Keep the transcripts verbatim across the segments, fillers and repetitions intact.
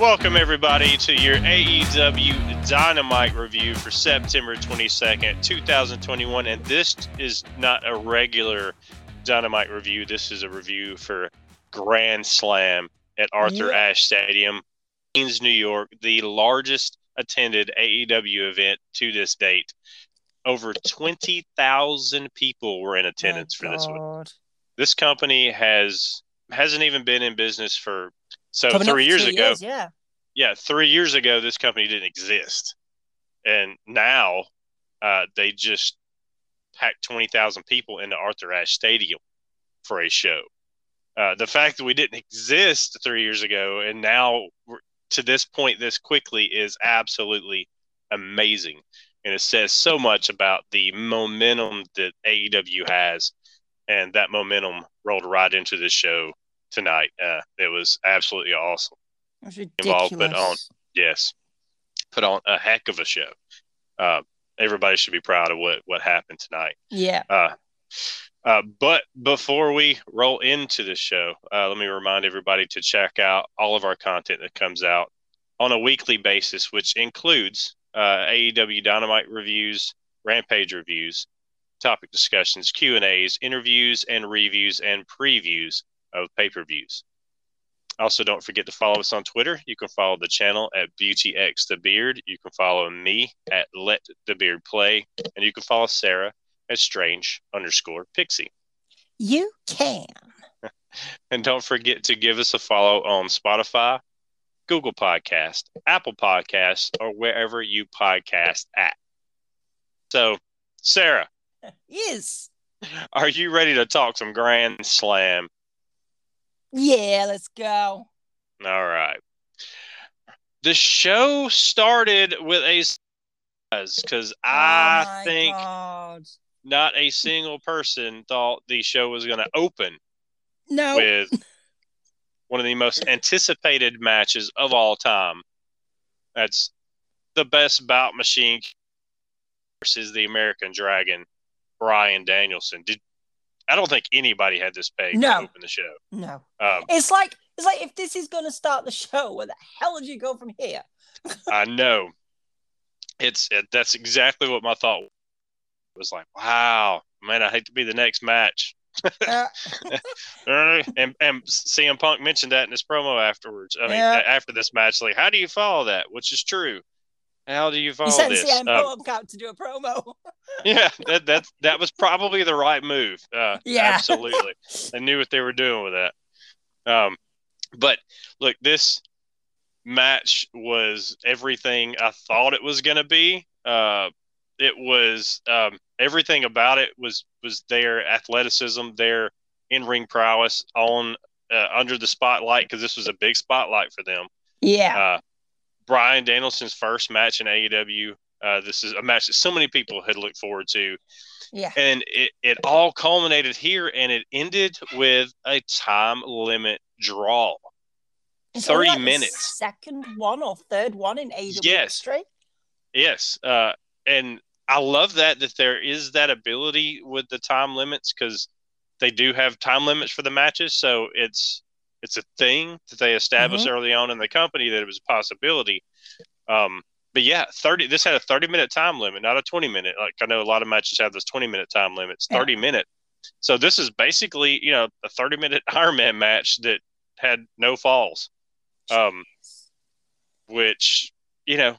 Welcome, everybody, to your A E W Dynamite review for September twenty-second, twenty twenty-one. And this is not a regular Dynamite review. This is a review for Grand Slam at Arthur yeah. Ashe Stadium, Queens, New York, the largest attended A E W event to this date. Over twenty thousand people were in attendance oh, for this God. one. This company has hasn't even been in business for So Coming three years ago, years, yeah. yeah, three years ago, this company didn't exist. And now uh, they just packed twenty thousand people into Arthur Ashe Stadium for a show. Uh, the fact that we didn't exist three years ago and now we're to this point this quickly is absolutely amazing. And it says so much about the momentum that A E W has. And that momentum rolled right into this show tonight. Uh, it was absolutely awesome. It was ridiculous. Involved, put on, yes, put on a heck of a show. Uh, everybody should be proud of what, what happened tonight. Yeah. Uh, uh, but before we roll into the show, uh, let me remind everybody to check out all of our content that comes out on a weekly basis, which includes uh, A E W Dynamite reviews, Rampage reviews, topic discussions, Q and A's, interviews and reviews and previews of pay-per-views. Also, don't forget to follow us on Twitter. You can follow the channel at BeautyXTheBeard. You can follow me at LetTheBeardPlay. And you can follow Sarah at Strange underscore Pixie. You can. And don't forget to give us a follow on Spotify, Google Podcast, Apple Podcasts, or wherever you podcast at. So, Sarah. Yes. Are you ready to talk some Grand Slam? Yeah, let's go. All right. The show started with a surprise because I oh think God. not a single person thought the show was going to open no. with one of the most anticipated matches of all time. That's the Best Bout Machine versus the American Dragon, Bryan Danielson. Did I don't think anybody had this page no. to open the show. No. Um, it's like it's like if this is going to start the show, where the hell did you go from here? I know. It's it, that's exactly what my thought was. It was like, wow, man, I hate to be the next match. Uh, and, and C M Punk mentioned that in his promo afterwards. I mean, yeah. after this match, like, how do you follow that? Which is true. How do you follow you this? You sent C M Punk um, out to do a promo. yeah, that, that that was probably the right move. Uh, yeah. Absolutely. They knew what they were doing with that. Um, but, look, this match was everything I thought it was going to be. Uh, it was um, everything about it was, was their athleticism, their in-ring prowess on uh, under the spotlight, because this was a big spotlight for them. Yeah. Uh, Bryan Danielson's first match in A E W. Uh, this is a match that so many people had looked forward to. Yeah. And it, it all culminated here, and it ended with a time limit draw. It's thirty like minutes. Second one or third one in A E W yes. history. Yes. Uh, and I love that, that there is that ability with the time limits, because they do have time limits for the matches. So it's, It's a thing that they established mm-hmm. early on in the company that it was a possibility. Um, but yeah, thirty. This had a thirty-minute time limit, not a twenty-minute. Like I know a lot of matches have those twenty-minute time limits. thirty-minute. Yeah. So this is basically, you know, a thirty-minute Ironman match that had no falls, um, which you know,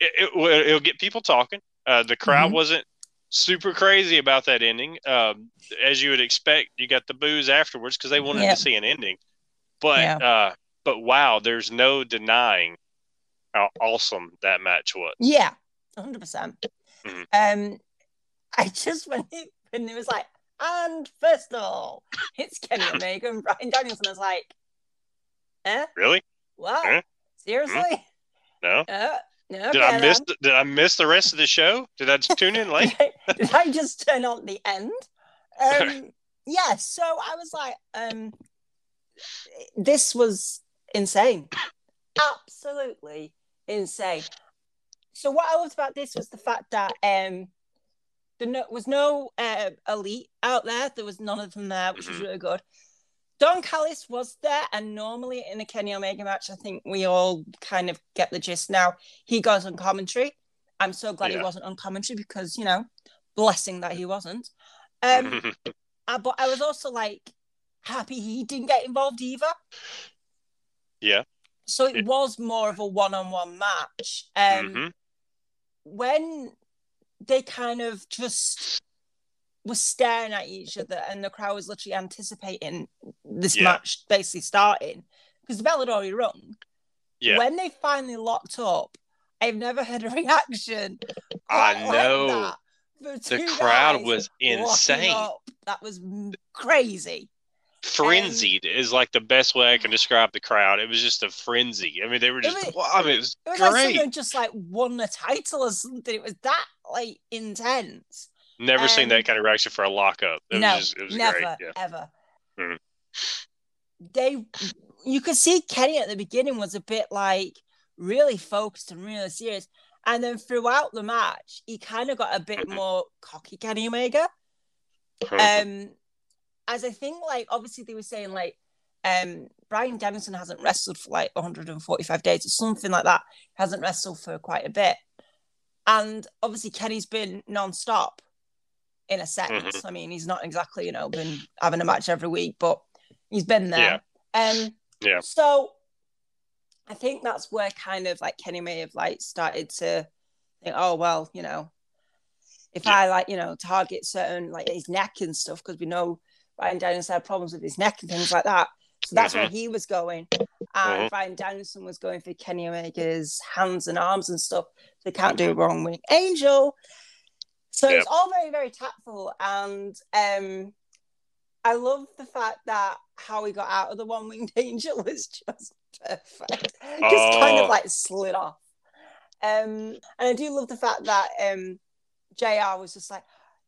it, it, it'll get people talking. Uh, the crowd mm-hmm. wasn't super crazy about that ending. Um, as you would expect, you got the boos afterwards because they wanted yep. to see an ending. But yeah. uh, but wow, there's no denying how awesome that match was. Yeah, one hundred percent. Mm-hmm. Um, I just, when it, when it was like, and first of all, it's Kenny Omega and Bryan Danielson. I was like, eh? Really? What? Eh? Seriously? Mm-hmm. No? Uh, no did I miss? The, did I miss the rest of the show? Did I just tune in late? Did I just turn on the end? Um, yeah. So I was like, um, this was insane, absolutely insane. So what I loved about this was the fact that um, there no, was no uh, elite out there. There was none of them there, which was really good. Don Callis was there, and normally in a Kenny Omega match, I think we all kind of get the gist now. He goes on commentary. I'm so glad yeah. he wasn't on commentary because, you know, blessing that he wasn't. Um, I, but I was also, like, happy he didn't get involved either. Yeah. So it, it was more of a one-on-one match. Um, mm-hmm. When they kind of just were staring at each other and the crowd was literally anticipating this yeah. match basically starting because the bell had already rung. Yeah. When they finally locked up, I've never had a reaction. I know. Like the crowd was insane. That was crazy. Frenzied um, is like the best way I can describe the crowd. It was just a frenzy. I mean, they were just, it was, I mean, it was, it was great. Like someone just like won the title or something. It was that like intense. Never um, seen that kind of reaction for a lockup. It no, was just, it was never, great. Yeah. ever. Mm-hmm. They, you could see Kenny at the beginning was a bit like really focused and really serious. And then throughout the match, he kind of got a bit mm-hmm. more cocky, Kenny Omega. Mm-hmm. Um, As I think, like, obviously they were saying, like, um, Bryan Danielson hasn't wrestled for, like, one hundred forty-five days or something like that. Hasn't wrestled for quite a bit. And, obviously, Kenny's been non-stop, in a sense. Mm-hmm. I mean, he's not exactly, you know, been having a match every week, but he's been there. Yeah. Um, yeah. So, I think that's where kind of, like, Kenny may have, like, started to think, oh, well, you know, if yeah. I, like, you know, target certain, like, his neck and stuff, because we know Bryan Danielson had problems with his neck and things like that. So that's mm-hmm. where he was going. And mm-hmm. Bryan Danielson was going for Kenny Omega's hands and arms and stuff. They can't do wrong with Angel. So yep. it's all very, very tactful. And um, I love the fact that how he got out of the one-winged angel was just perfect. Just oh. kind of like slid off. Um, and I do love the fact that um, J R was just like,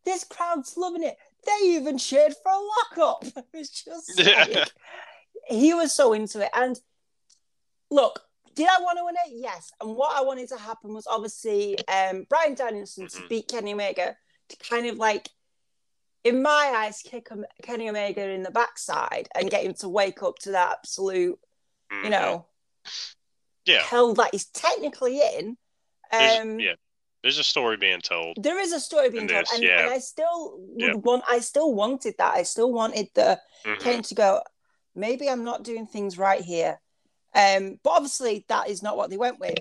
this crowd's loving it. They even cheered for a lockup. It was just like, he was so into it. And look, did I want to win it? Yes. And what I wanted to happen was obviously um, Bryan Danielson to beat Kenny Omega to kind of like, in my eyes, kick Kenny Omega in the backside and get him to wake up to that absolute, you know, yeah. hell that he's technically in. Um, yeah. There's a story being told. There is a story being told. And, yeah. and I still would yeah. want I still wanted that. I still wanted the mm-hmm. Kenny to go, maybe I'm not doing things right here. Um, but obviously that is not what they went with.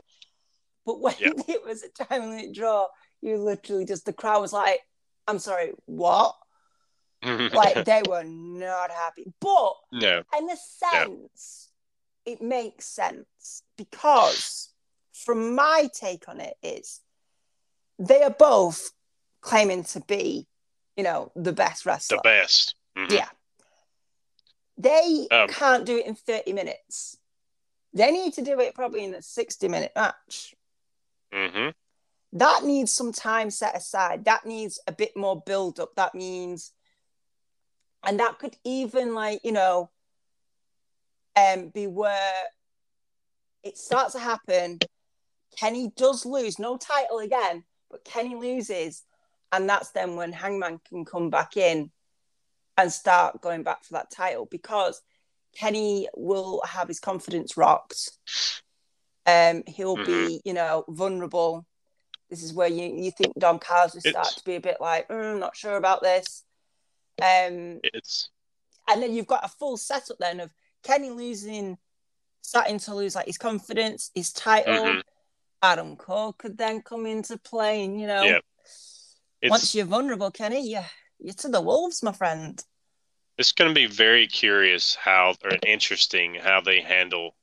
But when yeah. it was a time limit draw, you literally just the crowd was like, I'm sorry, what? Like they were not happy. But no. in a sense, no. it makes sense because from my take on it is they are both claiming to be, you know, the best wrestler. The best. Mm-hmm. Yeah. They um, can't do it in thirty minutes. They need to do it probably in a sixty-minute match. Mm-hmm. That needs some time set aside. That needs a bit more build-up. That means... And that could even, like, you know, um, be where it starts to happen. Kenny does lose. No title again. But Kenny loses, and that's then when Hangman can come back in and start going back for that title because Kenny will have his confidence rocked. Um, he'll mm-hmm. be, you know, vulnerable. This is where you, you think Don Carlos will start it's... to be a bit like, mm, I'm not sure about this. Um, it's and then you've got a full setup then of Kenny losing, starting to lose like his confidence, his title. Mm-hmm. Adam Cole could then come into play, and you know, yeah. once you're vulnerable, Kenny, you're, you're to the wolves, my friend. It's going to be very curious how, or interesting how they handle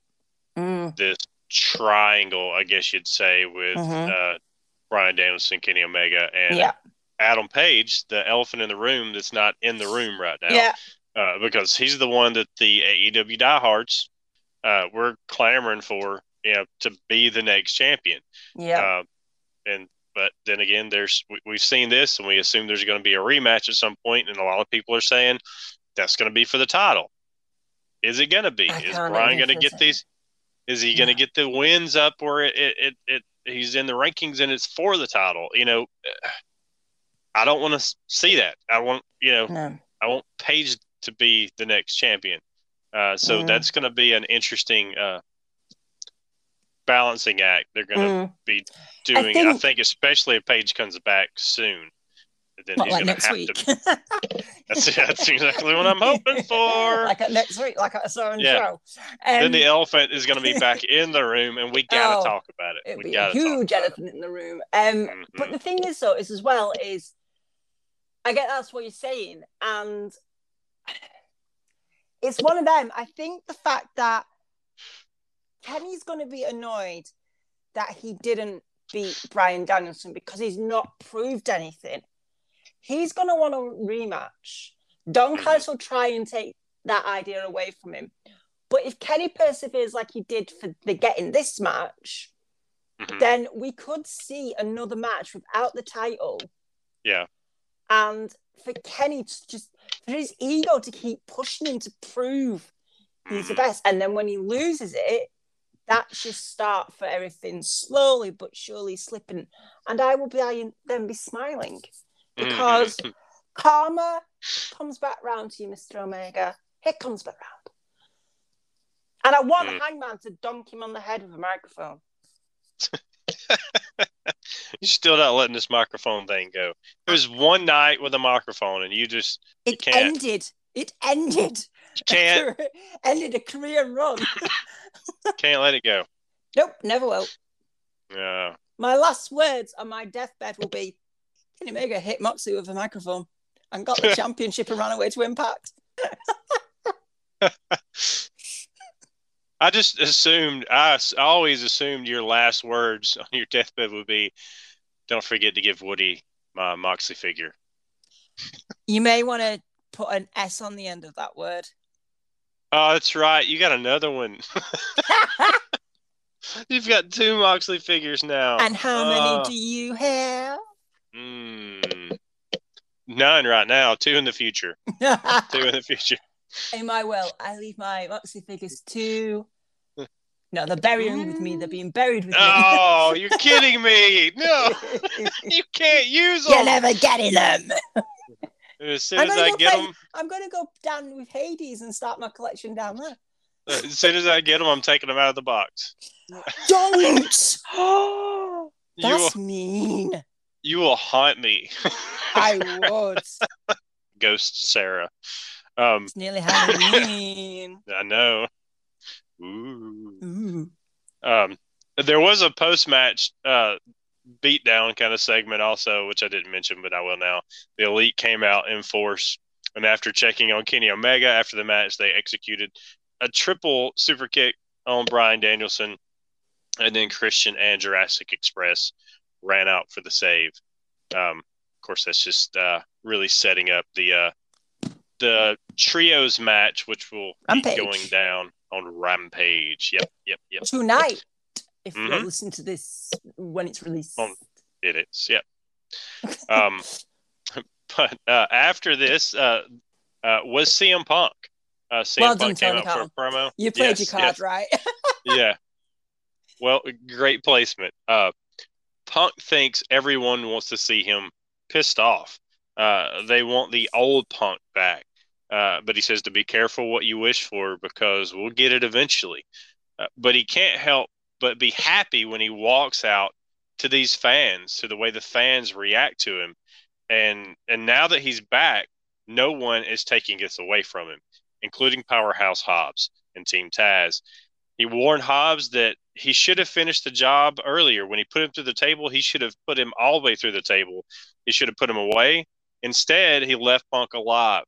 mm. this triangle, I guess you'd say, with mm-hmm. uh, Bryan Danielson, Kenny Omega, and yeah. Adam Page, the elephant in the room that's not in the room right now, yeah. uh, because he's the one that the A E W diehards uh, were clamoring for you know, to be the next champion. Yeah. Um, and, but then again, there's, we, we've seen this, and we assume there's going to be a rematch at some point. And a lot of people are saying that's going to be for the title. Is it going to be? Is Brian going to get these? Is he going to yeah. get the wins up where it, it, it, it, he's in the rankings and it's for the title? You know, I don't want to see that. I want, you know, no. I want Paige to be the next champion. Uh, so mm-hmm. that's going to be an interesting uh, balancing act they're going to mm. be doing. I think, I think especially if Paige comes back soon, then he's like going to have week. to. That's, that's exactly what I'm hoping for. Like next week, like I saw in the show. And then the elephant is going to be back in the room, and we got to oh, talk about it. We got a huge elephant it. in the room. Um, mm-hmm. But the thing is, though, is as well is, I get that's what you're saying, and it's one of them. I think the fact that Kenny's going to be annoyed that he didn't beat Bryan Danielson because he's not proved anything. He's going to want a rematch. Don Callis will try and take that idea away from him. But if Kenny perseveres like he did for the getting this match, mm-hmm. then we could see another match without the title. Yeah. And for Kenny to just, for his ego to keep pushing him to prove he's the best. And then when he loses it, that's your start for everything, slowly but surely slipping. And I will be then be smiling. Because mm-hmm. karma comes back round to you, Mister Omega. It comes back round. And I want mm. Hangman to dunk him on the head with a microphone. You're still not letting this microphone thing go. It was one night with a microphone, and you just It you can't. ended. It ended. You can't. It ended a career run. Can't let it go. Nope, never will. Yeah. My last words on my deathbed will be, Kenny Omega hit Moxley with a microphone and got the championship and ran away to Impact. I just assumed, I always assumed your last words on your deathbed would be, don't forget to give Woody my Moxley figure. You may want to put an S on the end of that word. Oh, that's right. You got another one. You've got two Moxley figures now. And how many uh, do you have? Mm, none right now. Two in the future. two in the future. In my will, I leave my Moxley figures to. No, they're burying with me. They're being buried with me. Oh, you're kidding me! No, you can't use them. You'll never get in them. As soon as I get play, them, I'm going to go down with Hades and start my collection down there. As soon as I get them, I'm taking them out of the box. Don't. Oh, that's you, mean. You will haunt me. I would. Ghost Sarah. Um, it's nearly Halloween. I know. Ooh. Ooh. Um, there was a post-match uh, beatdown kind of segment also, which I didn't mention, but I will now. The Elite came out in force, and after checking on Kenny Omega after the match, they executed a triple super kick on Bryan Danielson, and then Christian and Jurassic Express ran out for the save. Um, of course, that's just uh, really setting up the uh, the trios match, which will Rampage. be going down on Rampage. Yep, yep, yep. Tonight, if mm-hmm. you listen to this when it's released. Um, it is, yep. um, but uh, after this uh, uh, was C M Punk. Uh, C M well Punk done, came out for a promo. You played yes, your card, yes. right? Yeah. Well, great placement. Uh, Punk thinks everyone wants to see him pissed off. Uh, they want the old Punk back. Uh, but he says to be careful what you wish for because we'll get it eventually. Uh, but he can't help but be happy when he walks out to these fans, to the way the fans react to him. And, and now that he's back, no one is taking this away from him, including Powerhouse Hobbs and Team Taz. He warned Hobbs that he should have finished the job earlier. When he put him through the table, he should have put him all the way through the table. He should have put him away. Instead, he left Punk alive.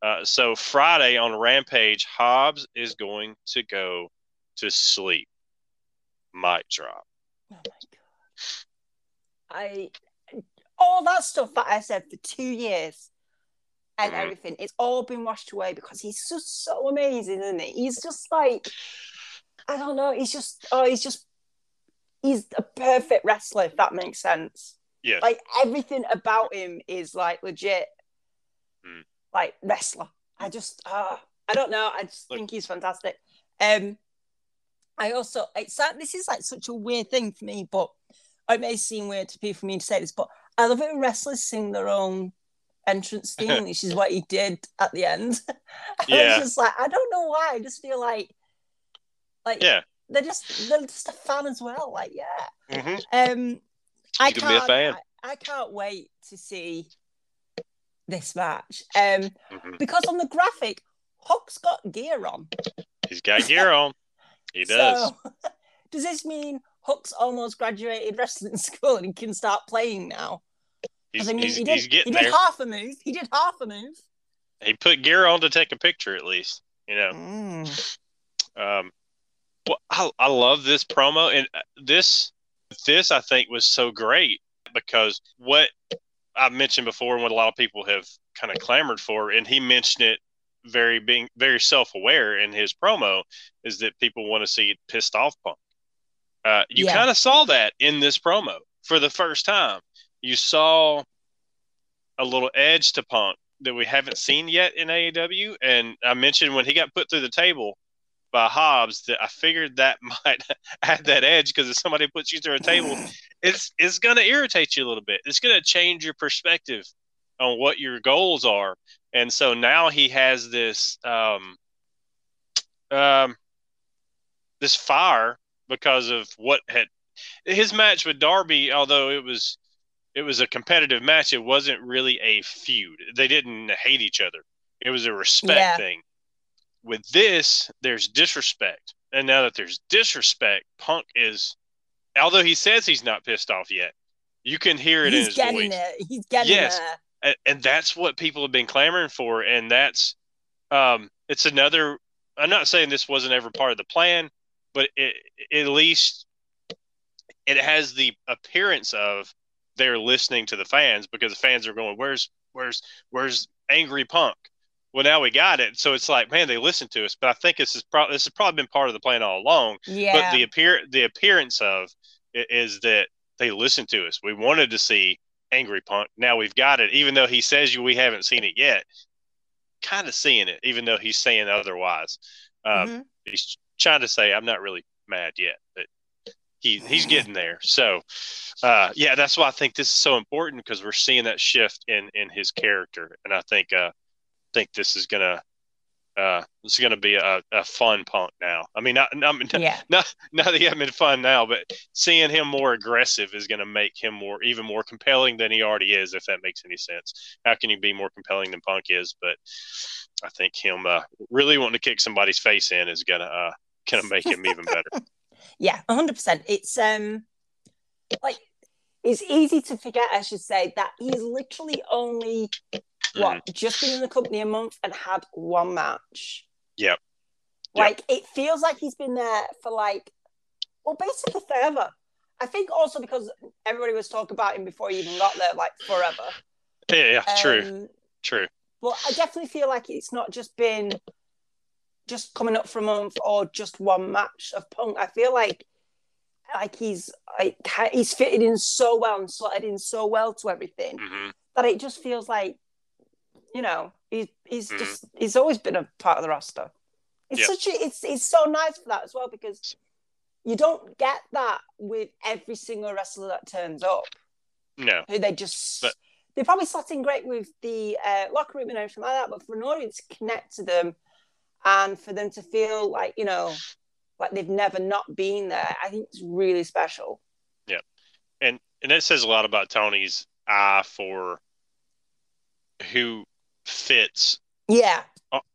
Uh, so Friday on Rampage, Hobbs is going to go to sleep. Mic drop. Oh, my God. I, all that stuff that I said for two years and mm-hmm. everything, it's all been washed away because he's just so amazing, isn't he? He's just like... I don't know. He's just, oh, he's just, he's a perfect wrestler, if that makes sense. Yeah. Like, everything about him is, like, legit, mm. like, wrestler. I just, oh, I don't know. I just Look. think he's fantastic. Um, I also, it's like, this is, like, such a weird thing for me, but it may seem weird to people for me to say this, but I love it when wrestlers sing their own entrance theme, which is what he did at the end. Yeah. I was just like, I don't know why. I just feel like, like, yeah. They're just they're just a fan as well, like yeah. Mm-hmm. Um, I can't. Be a fan. I, I can't wait to see this match. Um, mm-hmm. Because on the graphic, Hulk's got gear on. He's got gear on. He does. So, does this mean Hulk's almost graduated wrestling school and he can start playing now? He's, I mean, he's, he did, he's getting he did there. half a move. He did half a move. He put gear on to take a picture, at least. You know. Mm. Um. Well, I, I love this promo, and this this I think was so great because what I mentioned before, and what a lot of people have kind of clamored for, and he mentioned it very being very self-aware in his promo, is that people want to see pissed off Punk. Uh, you yeah. kind of saw that in this promo for the first time. You saw a little edge to Punk that we haven't seen yet in A E W, and I mentioned when he got put through the table by Hobbs that I figured that might add that edge, because if somebody puts you through a table, it's it's going to irritate you a little bit. It's going to change your perspective on what your goals are. And so now he has this um, um, this fire because of what had his match with Darby. Although it was it was a competitive match, it wasn't really a feud. They didn't hate each other. It was a respect yeah. thing. With this, there's disrespect. And now that there's disrespect, Punk is, although he says he's not pissed off yet, you can hear it he's in his voice. He's getting it. He's getting yes. it. And, and that's what people have been clamoring for. And that's, um, it's another, I'm not saying this wasn't ever part of the plan, but it, at least it has the appearance of they're listening to the fans, because the fans are going, where's, where's, where's angry Punk? Well, now we got it. So it's like, man, they listened to us. But I think this is probably this has probably been part of the plan all along. Yeah. But the appear the appearance of it is that they listened to us. We wanted to see Angry Punk. Now we've got it. Even though he says you we haven't seen it yet, kind of seeing it, even though he's saying otherwise. Um, mm-hmm. He's trying to say I'm not really mad yet, but he he's getting there. So uh, yeah, that's why I think this is so important, because we're seeing that shift in in his character, and I think. Uh, think this is gonna uh this is gonna be a, a fun Punk now. I mean, not not, yeah. not not that he hasn't been fun now, but seeing him more aggressive is gonna make him more even more compelling than he already is, if that makes any sense. How can you be more compelling than Punk is? But I think him uh, really wanting to kick somebody's face in is gonna uh gonna make him even better. Yeah, one hundred percent. It's um like it's easy to forget, I should say, that he's literally only What, mm. just been in the company a month and had one match. Yep. yep. Like, it feels like he's been there for, like, well, basically forever. I think also because everybody was talking about him before he even got there, like, forever. Yeah, yeah, um, true, true. Well, I definitely feel like it's not just been just coming up for a month or just one match of Punk. I feel like like he's like he's fitted in so well and slotted in so well to everything mm-hmm. that it just feels like, you know, he, he's mm. just he's always been a part of the roster. It's yep. such a, it's it's so nice for that as well, because you don't get that with every single wrestler that turns up. No, who they just but, they probably slot in great with the uh, locker room and everything like that, but for an audience to connect to them and for them to feel like, you know, like they've never not been there, I think it's really special. Yeah, and and that says a lot about Tony's eye for who fits yeah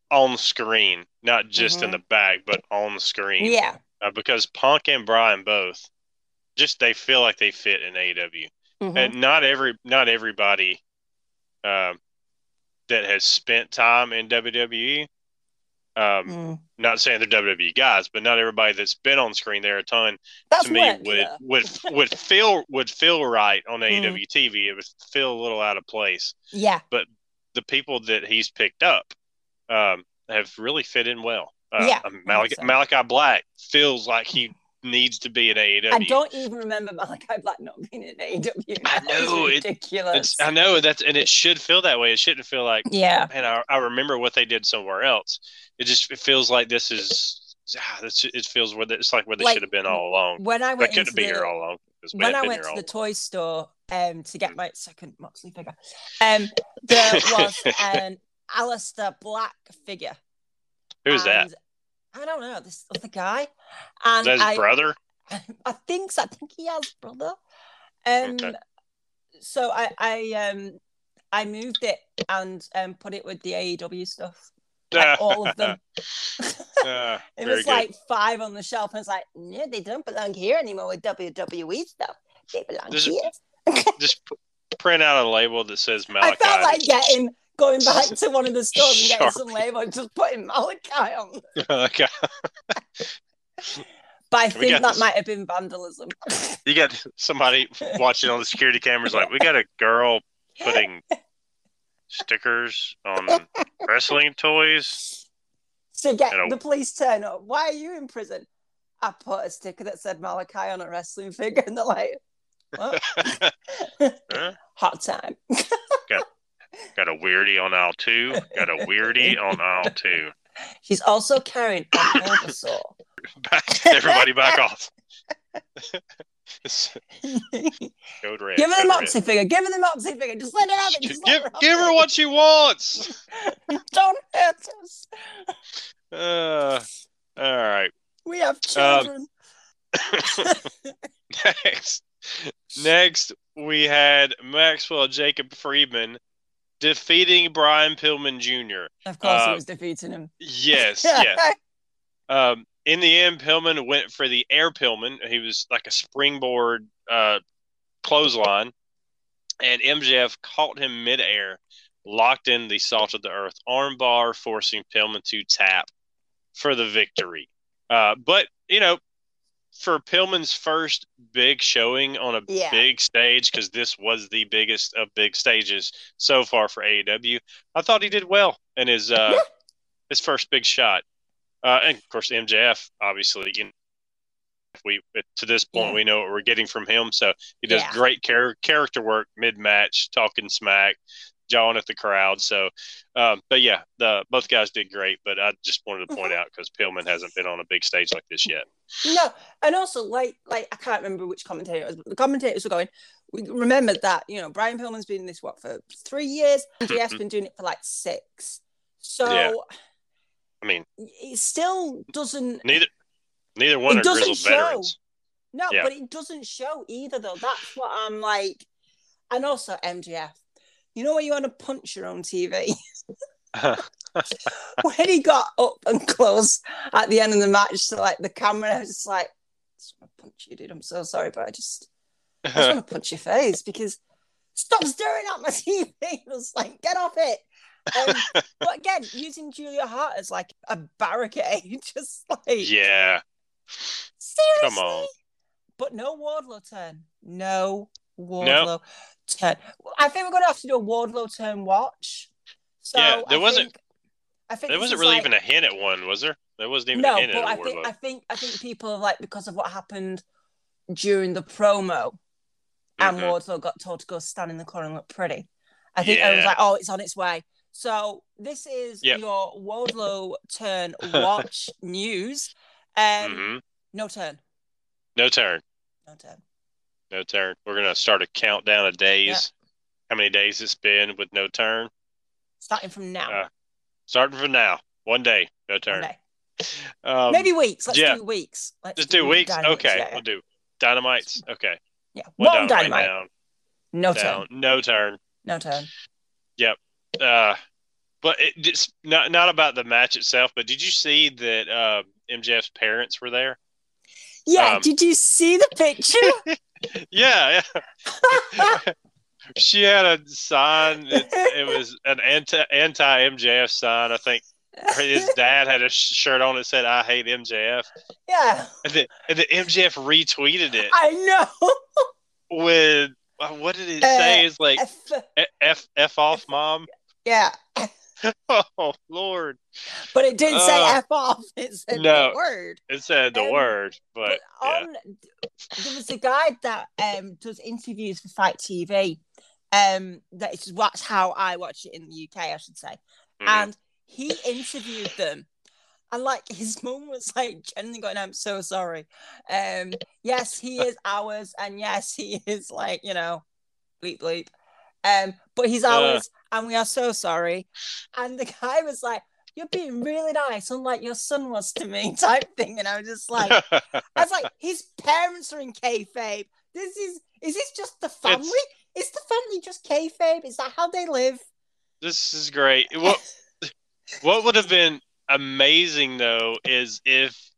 on screen, not just mm-hmm. in the back, but on the screen. Yeah, uh, because Punk and Bryan both just they feel like they fit in A E W, mm-hmm. and not every not everybody um, that has spent time in W W E. Um, mm. Not saying they're W W E guys, but not everybody that's been on screen there a ton that's to me work, would, yeah. would would feel would feel right on mm. A E W T V. It would feel a little out of place. Yeah, but the people that he's picked up um, have really fit in well. Uh, yeah, Malachi, so. Malachi Black feels like he needs to be in A E W. I don't even remember Malachi Black not being in A E W. I know it's ridiculous. It, it's, I know that's and it should feel that way. It shouldn't feel like yeah. Oh, man, I, I remember what they did somewhere else. It just it feels like this is. It feels where it's like where they like, should have been all along. When I went I couldn't be here all along. When I went to the toy store um to get my second Moxley figure, um, there was an Aleister Black figure. Who's and that? I don't know. This other guy. And is that his I, brother? I think so. I think he has brother. Um, okay. So I, I, um, I moved it and um, put it with the A E W stuff. Like all of them. uh, it was like good. Five on the shelf, and it's like, no, they don't belong here anymore with W W E stuff. They belong just, here. Just print out a label that says Malachi. I felt like getting going back to one of the stores and getting Sharpie. Some label and just putting Malachi on. Malachi. But I think that this. Might have been vandalism. You got somebody watching on the security cameras, like, we got a girl putting stickers on wrestling toys. So get a... the police turn up. Why are you in prison? I put a sticker that said Malachi on a wrestling figure, and they're like, "What? Huh? Hot time." got, got a weirdie on aisle two. Got a weirdie on aisle two. She's also carrying a dinosaur. Everybody, back off. Code red, give her the Moxie red. figure. Give her the Moxie figure. Just let her have it. Just give, her, give her what she wants. Don't hurt us. Uh, all right. We have children. Um, next, next, we had Maxwell Jacob Friedman defeating Brian Pillman Junior Of course, uh, he was defeating him. Yes. Yes. um. In the end, Pillman went for the air Pillman. He was like a springboard uh, clothesline, and M J F caught him midair, locked in the Salt of the Earth armbar, forcing Pillman to tap for the victory. Uh, but, you know, for Pillman's first big showing on a yeah. big stage, because this was the biggest of big stages so far for A E W, I thought he did well in his uh, yeah. his first big shot. Uh, and of course, M J F, obviously, you know, we to this point yeah. we know what we're getting from him. So he does yeah. great char- character work mid-match, talking smack, jawing at the crowd. So, um, but yeah, the both guys did great. But I just wanted to point out because Pillman hasn't been on a big stage like this yet. No, and also like like I can't remember which commentator it was, but the commentators were going, we remembered that you know Brian Pillman's been in this what for three years, and M J F's mm-hmm. been doing it for like six. So. Yeah. I mean, it still doesn't. Neither, neither one are grizzled veterans. No, yeah. but it doesn't show either, though. That's what I'm like. And also, M J F, you know when you want to punch your own T V? When he got up and close at the end of the match to like the camera, I was just like, I just want to punch you, dude. I'm so sorry, but I just, I just want to punch your face because stop staring at my T V. I was like, get off it. um, but again, using Julia Hart as like a barricade, just like yeah, seriously. Come on. But no Wardlow turn, no Wardlow nope. turn. I think we're going to have to do a Wardlow turn watch. So yeah, there I wasn't. Think, I think there wasn't really like, even a hint at one, was there? There wasn't even no, a hint but at I think, Wardlow. I think I think people like because of what happened during the promo, mm-hmm. and Wardlow got told to go stand in the corner and look pretty. I think yeah. I was like, oh, it's on its way. So this is yep. your Wardlow turn watch news. Um, mm-hmm. No turn. No turn. No turn. No turn. We're going to start a countdown of days. Yeah. How many days it's been with no turn? Starting from now. Uh, starting from now. One day. No turn. One day. Um, Maybe weeks. Let's yeah. do weeks. Let's Just do weeks? Dynamites. Okay. Yeah, yeah. We'll do dynamites. Okay. Yeah. One, One dynamite. Down. No down. turn. No turn. No turn. Yep. Uh, but it, it's not not about the match itself. But did you see that uh, M J F's parents were there? Yeah. Um, did you see the picture? yeah. yeah. She had a sign. It, it was an anti anti M J F sign. I think his dad had a shirt on that said "I hate M J F." Yeah. And then, and then M J F retweeted it. I know. With what did it say? Uh, it's like F, F F off, mom. Yeah. Oh, Lord. But it didn't uh, say F off. It said no, the word. It said the um, word. But, but yeah. on, there was a guy that um, does interviews for Fight T V. Um, that is what's how I watch it in the U K, I should say. Mm. And he interviewed them. And, like, his mum was, like, genuinely going, I'm so sorry. Um, yes, he is ours. And, yes, he is, like, you know, bleep, bleep. Um, but he's ours. Uh, and we are so sorry. And the guy was like, you're being really nice, unlike your son was to me, type thing. And I was just like, I was like, his parents are in kayfabe. This is, is this just the family? Is the family just kayfabe? Is that how they live? This is great. What, what would have been amazing though is if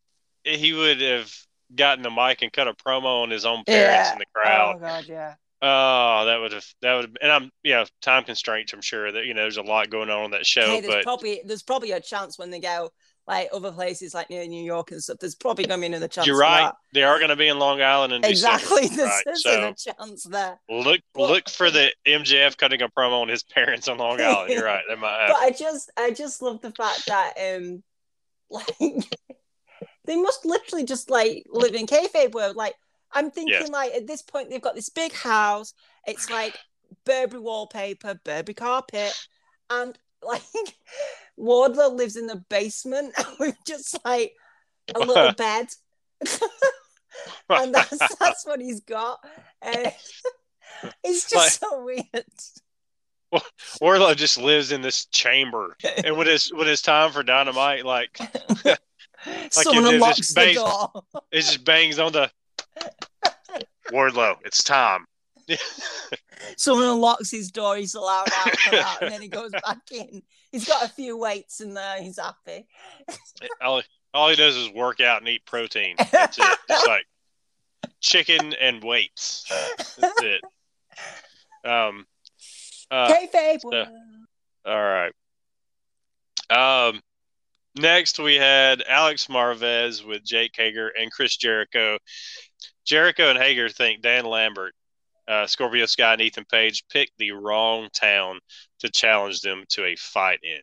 he would have gotten the mic and cut a promo on his own parents yeah. in the crowd. Oh god, yeah. Oh, that would have that would have, and I'm yeah, you know, time constraints. I'm sure that you know there's a lot going on on that show. Hey, there's but probably there's probably a chance when they go like other places like near New York and stuff. There's probably going to be another chance. You're right. That. They are going to be in Long Island and exactly. December, right? There's so a chance there. Look, but, look for the M J F cutting a promo on his parents on Long Island. You're right. That might happen. But I just I just love the fact that um like they must literally just like live in kayfabe world like. I'm thinking, yeah. like, at this point, they've got this big house. It's, like, Burberry wallpaper, Burberry carpet. And, like, Wardlow lives in the basement with just, like, a little bed. And that's, that's what he's got. Uh, it's just like, so weird. Well, Wardlow just lives in this chamber. And when it's, when it's time for Dynamite, like... like Someone it, it unlocks just bangs, the door. It just bangs on the... Wardlow, it's Tom. Someone unlocks his door, he's allowed out for that, and then he goes back in. He's got a few weights in there, he's happy. all, all he does is work out and eat protein. That's it. It's like chicken and weights. That's it. Um, uh, Kayfabe. So, all right. Um, next, we had Alex Marvez with Jake Hager and Chris Jericho. Jericho and Hager think Dan Lambert, uh, Scorpio Sky, and Ethan Page picked the wrong town to challenge them to a fight in,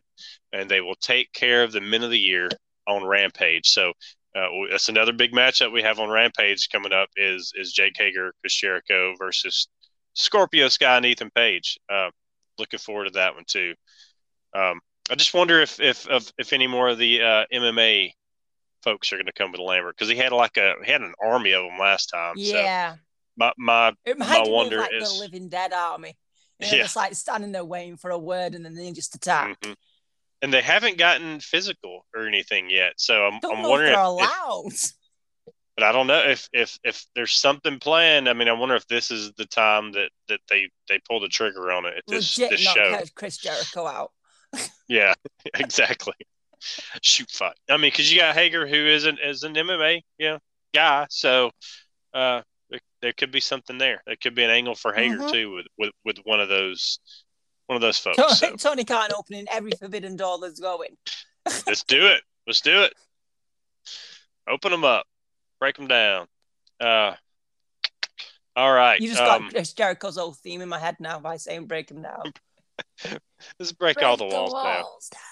and they will take care of the Men of the Year on Rampage. So uh, that's another big matchup we have on Rampage coming up is is Jake Hager, Chris Jericho versus Scorpio Sky and Ethan Page. Uh, looking forward to that one too. Um, I just wonder if if if, if any more of the uh, M M A folks are going to come with Lambert because he had like a he had an army of them last time. Yeah, so my my it might my wonder like is the Living Dead army. You know, yeah, it's like standing there waiting for a word and then they just attack. Mm-hmm. And they haven't gotten physical or anything yet, so I'm don't I'm know wondering if they're allowed. If, but I don't know if if if there's something planned. I mean, I wonder if this is the time that that they they pull the trigger on it at this Legit this not show. Chris Jericho out. Yeah, exactly. Shoot fight. I mean, because you got Hager, who isn't as an M M A, you know, guy. So uh, there, there could be something there. There could be an angle for Hager mm-hmm. too, with, with with one of those one of those folks. Tony, so. Tony Khan opening every forbidden door that's going. Let's do it. Let's do it. Open them up. Break them down. Uh, all right. You just um, got Jericho's old theme in my head now by saying break them down. Let's break, break all the walls, the walls down. down.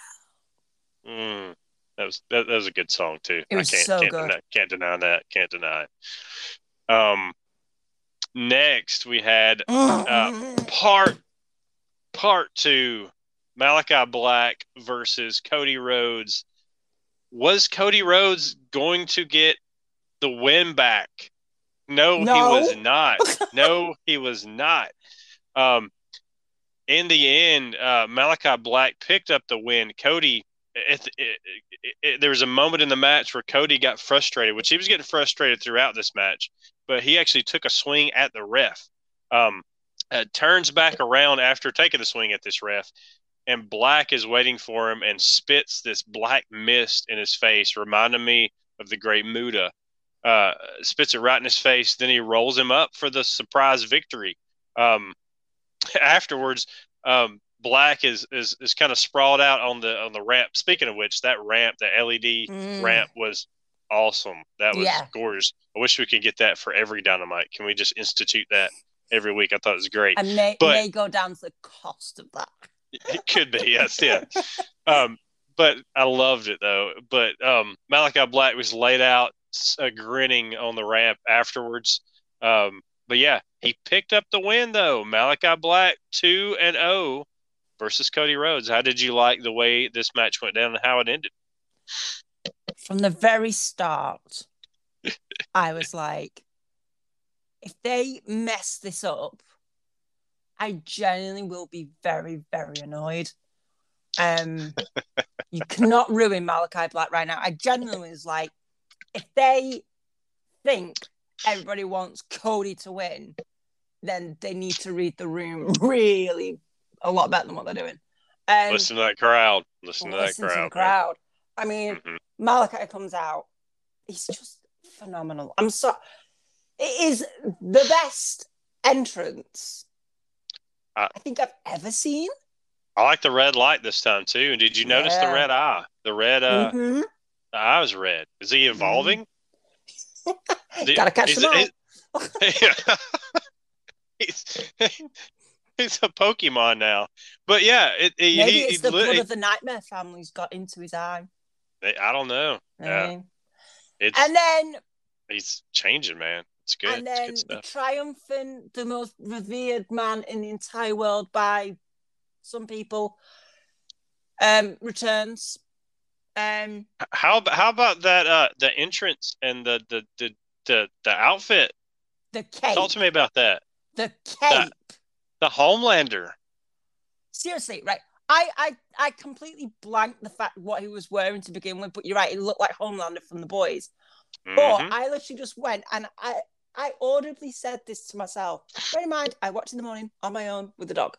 Mm, that was that, that was a good song too. It was I can't so can't, good. Deny, can't deny that. Can't deny it. Um, next we had uh, part part two, Malachi Black versus Cody Rhodes. Was Cody Rhodes going to get the win back? No, no. he was not. No, he was not. Um, in the end, uh, Malachi Black picked up the win. Cody. It, it, it, it, there was a moment in the match where Cody got frustrated, which he was getting frustrated throughout this match, but he actually took a swing at the ref. Um, uh, turns back around after taking the swing at this ref, and Black is waiting for him and spits this black mist in his face, reminding me of the Great Muta. Uh, spits it right in his face, then he rolls him up for the surprise victory. Um, afterwards, um, Black is, is is kind of sprawled out on the on the ramp. Speaking of which, that ramp, the L E D mm. ramp was awesome. That was yeah. gorgeous. I wish we could get that for every Dynamite. Can we just institute that every week? I thought it was great. And they, but, they go down to the cost of that. It could be, yes, yeah. Um, but I loved it though. But um, Malachi Black was laid out uh, grinning on the ramp afterwards. Um, but yeah, he picked up the win though. Malachi Black two and zero versus Cody Rhodes. How did you like the way this match went down and how it ended? From the very start, I was like, if they mess this up, I genuinely will be very, very annoyed. Um, you cannot ruin Malachi Black right now. I genuinely was like, if they think everybody wants Cody to win, then they need to read the room really a lot better than what they're doing. Um, listen to that crowd. Listen to that listen crowd. To the crowd. I mean, mm-hmm. Malachi comes out. He's just phenomenal. I'm sorry. It is the best entrance I, I think I've ever seen. I like the red light this time too. And did you notice yeah. the red eye? The red uh, mm-hmm. the eye was red. Is he evolving? Mm-hmm. Gotta catch him it, all. It, he's, he's a Pokemon now. But yeah, it, it, maybe he, it's he, the blood of the Nightmare Family's got into his eye. I don't know. Yeah. It's, and then he's changing, man. It's good. And then it's good the triumphant, the most revered man in the entire world by some people, um, returns. Um, how how about that? Uh, the entrance and the the the the, the outfit. The cape. Talk to me about that. The cape. The, the Homelander. Seriously, right? I I I completely blanked the fact what he was wearing to begin with, but you're right. It looked like Homelander from The Boys. But mm-hmm. I literally just went and I I audibly said this to myself. Bear in mind, I watched in the morning on my own with the dog.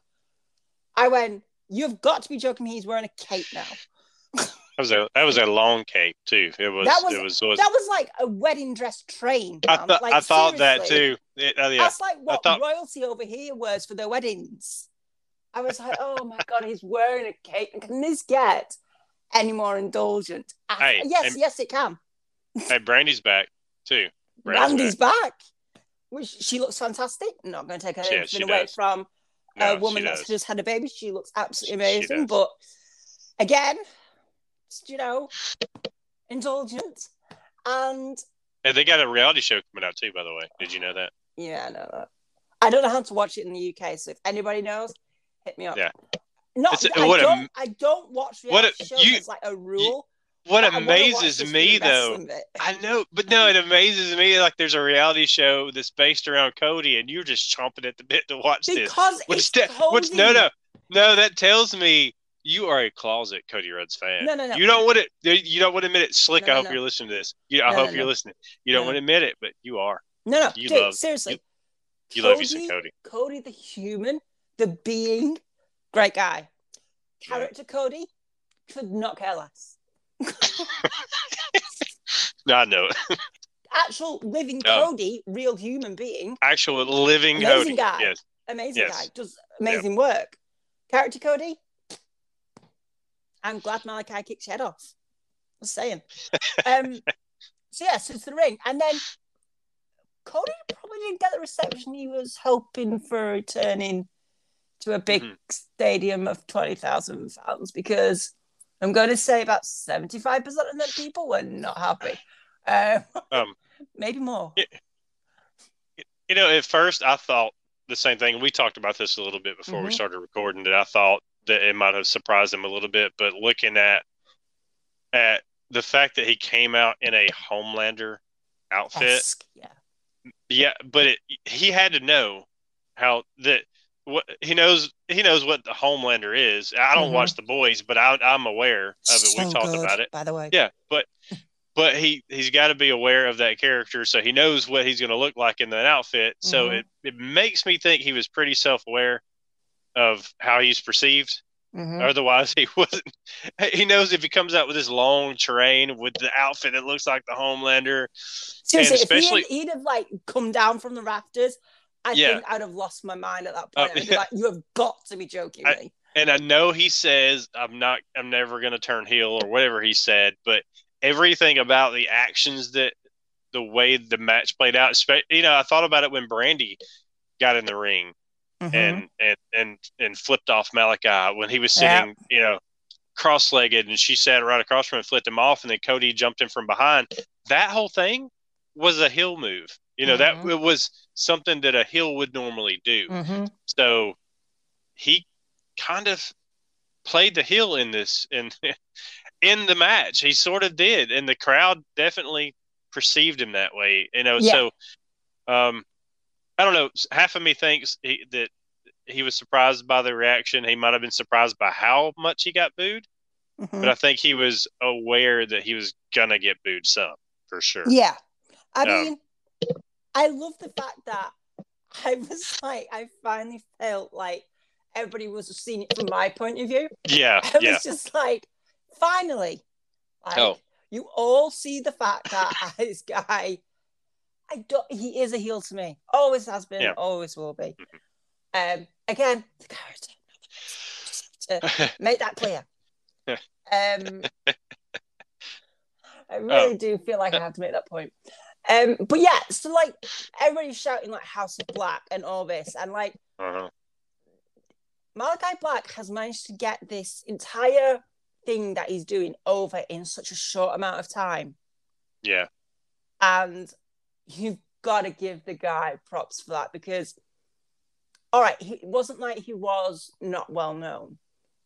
I went, you've got to be joking me, he's wearing a cape now. that was a that was a long cape too. It was that was, it was, it was that was like a wedding dress train. I, th- like, I thought that too. It, uh, yeah. That's like what thought... royalty over here was for their weddings. I was like, oh my God, he's wearing a cape. Can this get any more indulgent? Hey, I, yes, and... yes, it can. Hey, Brandy's back too. Brandy's, Brandy's back. back. Which she looks fantastic. I'm not going to take anything yeah, away does. from no, a woman that's just had a baby. She looks absolutely amazing. But again, you know, indulgent. And hey, they got a reality show coming out too, by the way. Did you know that? Yeah, I know that. I don't know how to watch it in the U K. So if anybody knows, hit me up. Yeah. Not, a, I, don't, a, I don't watch reality a, shows. You, it's like a rule. You, What but amazes me, though, I know, but no, it amazes me. Like, there's a reality show that's based around Cody, and you're just chomping at the bit to watch because this. Because it's te- Cody. What's, no, no, no. That tells me you are a closet Cody Rhodes fan. No, no, no. You don't want to. You don't want to admit it, Slick. No, I hope no. you're listening to this. You, I no, hope no, you're no. listening. You don't no. want to admit it, but you are. No, no. You dude, love, seriously. You, you Cody, love you, some Cody. Cody, the human, the being, great guy, character. Yeah. Cody could not care less. No, I know it. Actual living Cody, um, real human being. Actual living amazing Cody. Amazing guy. Yes. Amazing yes. guy. Does amazing yep. work. Character Cody. I'm glad Malachi kicked your head off. I was saying. Um, so, yeah, so it's the ring. And then Cody probably didn't get the reception he was hoping for, returning to a big mm-hmm. stadium of twenty thousand fans, because I'm going to say about seventy-five percent of the people were not happy. Uh, um, maybe more. It, you know, at first I thought the same thing. We talked about this a little bit before mm-hmm. we started recording, that I thought that it might have surprised him a little bit. But looking at at the fact that he came out in a Homelander outfit. Esque, yeah. Yeah, but it, he had to know how that. What, he knows he knows what the Homelander is. I don't mm-hmm. watch The Boys, but I, I'm aware of it. So We've talked good, about it. By the way. Yeah, but but he, he's got to be aware of that character, so he knows what he's going to look like in that outfit. So mm-hmm. it, it makes me think he was pretty self-aware of how he's perceived. Mm-hmm. Otherwise, he wasn't. He knows if he comes out with this long train with the outfit that looks like the Homelander. Seriously, and especially, if he'd, he'd have like come down from the rafters, I yeah. think I'd have lost my mind at that point. Uh, I'd be like, you have got to be joking I, me. And I know he says, I'm not, I'm never going to turn heel or whatever he said, but everything about the actions, that the way the match played out, you know, I thought about it when Brandy got in the ring mm-hmm. and, and and and flipped off Malachi when he was sitting, yep. you know, cross-legged, and she sat right across from him and flipped him off, and then Cody jumped in from behind. That whole thing was a heel move. You know, mm-hmm. that it was something that a heel would normally do. Mm-hmm. So he kind of played the heel in this in in the match. He sort of did, and the crowd definitely perceived him that way. You know, yeah. so um, I don't know. Half of me thinks he, that he was surprised by the reaction. He might have been surprised by how much he got booed, mm-hmm. but I think he was aware that he was gonna get booed some for sure. Yeah, I um, mean. I love the fact that I was like, I finally felt like everybody was seeing it from my point of view. Yeah, I was yeah. just like, finally, like, oh. you all see the fact that this guy, I don't, he is a heel to me. Always has been, yeah. always will be. Um, again, the character. Just have to make that clear. Um, I really oh. do feel like I have to make that point. Um, but yeah, so like everybody's shouting like House of Black and all this, and like uh-huh. Malachi Black has managed to get this entire thing that he's doing over in such a short amount of time. Yeah, and you've got to give the guy props for that, because all right, he, it wasn't like he was not well known,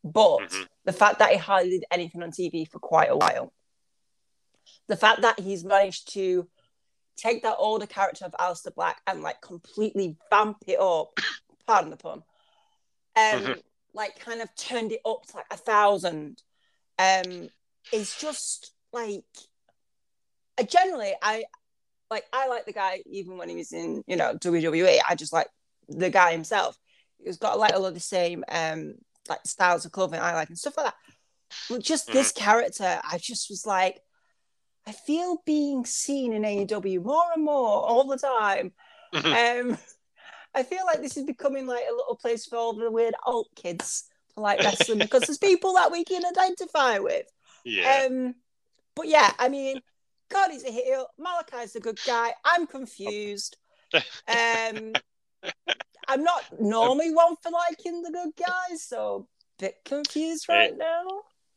but mm-hmm. the fact that he hardly did anything on T V for quite a while, the fact that he's managed to take that older character of Aleister Black and like completely vamp it up, pardon the pun, um, mm-hmm. like kind of turned it up to like a thousand. Um, it's just like, I generally, I like, I like the guy even when he was in, you know, W W E, I just like the guy himself. He's got like a lot of the same um, like styles of clothing I like and stuff like that. But just this character, I just was like, I feel being seen in A E W more and more all the time. Mm-hmm. Um, I feel like this is becoming like a little place for all the weird alt kids to like wrestling because there's people that we can identify with. Yeah. Um, but yeah, I mean, God, he's a heel. Malachi's a good guy. I'm confused. Um, I'm not normally one for liking the good guys, so a bit confused right it, now.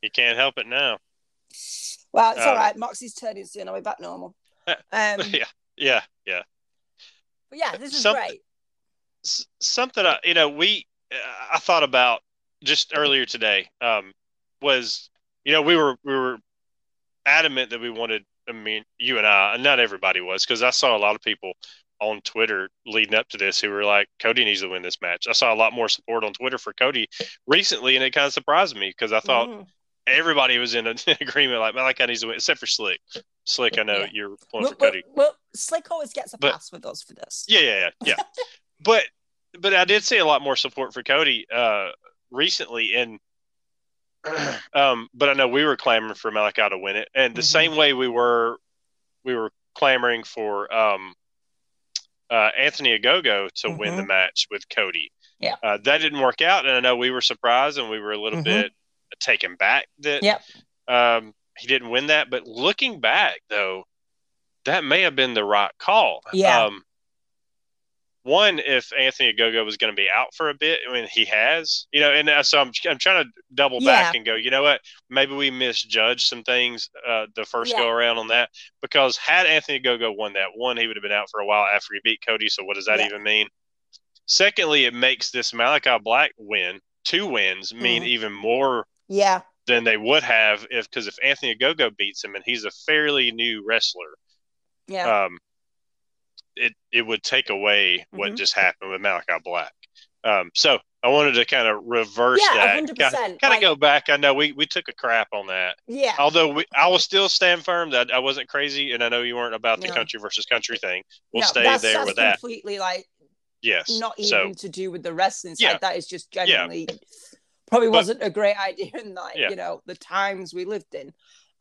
You can't help it now. Well, it's um, all right. Moxie's turning soon. I'll be back normal. Um, yeah, yeah, yeah. But yeah, this is something, great. Something, I, you know, we, uh, I thought about just earlier today um, was, you know, we were we were adamant that we wanted, I mean, you and I, and not everybody was, because I saw a lot of people on Twitter leading up to this who were like, Cody needs to win this match. I saw a lot more support on Twitter for Cody recently, and it kind of surprised me because I thought, mm. everybody was in an agreement, like Malachi needs to win, except for Slick. Slick, I know yeah. you're pulling well, for Cody. Well, well, Slick always gets a but, pass with us for this. Yeah, yeah, yeah. yeah. but but I did see a lot more support for Cody uh, recently, and um, but I know we were clamoring for Malachi to win it, and the mm-hmm. same way we were we were clamoring for um, uh, Anthony Ogogo to mm-hmm. win the match with Cody. Yeah, uh, that didn't work out, and I know we were surprised, and we were a little mm-hmm. bit taken back that yep. um, he didn't win that. But looking back, though, that may have been the right call. Yeah. Um, one, if Anthony Ogogo was going to be out for a bit, I mean, he has, you know, and uh, so I'm, I'm trying to double yeah. back and go, you know what, maybe we misjudged some things uh, the first yeah. go around on that, because had Anthony Ogogo won that one, he would have been out for a while after he beat Cody. So what does that yeah. even mean? Secondly, it makes this Malachi Black win, two wins, mean mm. even more Yeah. than they would have if, because if Anthony Ogogo beats him, and he's a fairly new wrestler, yeah, um, it it would take away mm-hmm. what just happened with Malachi Black. Um, so I wanted to kind of reverse yeah, that, kind of like, go back. I know we, we took a crap on that. Yeah. Although we, I will still stand firm that I wasn't crazy, and I know you weren't about the no. country versus country thing. We'll no, stay that's, there that's with that. Completely like yes, not even so, to do with the wrestling side. Yeah. That is just genuinely. Yeah. Probably but, wasn't a great idea in like yeah. you know the times we lived in.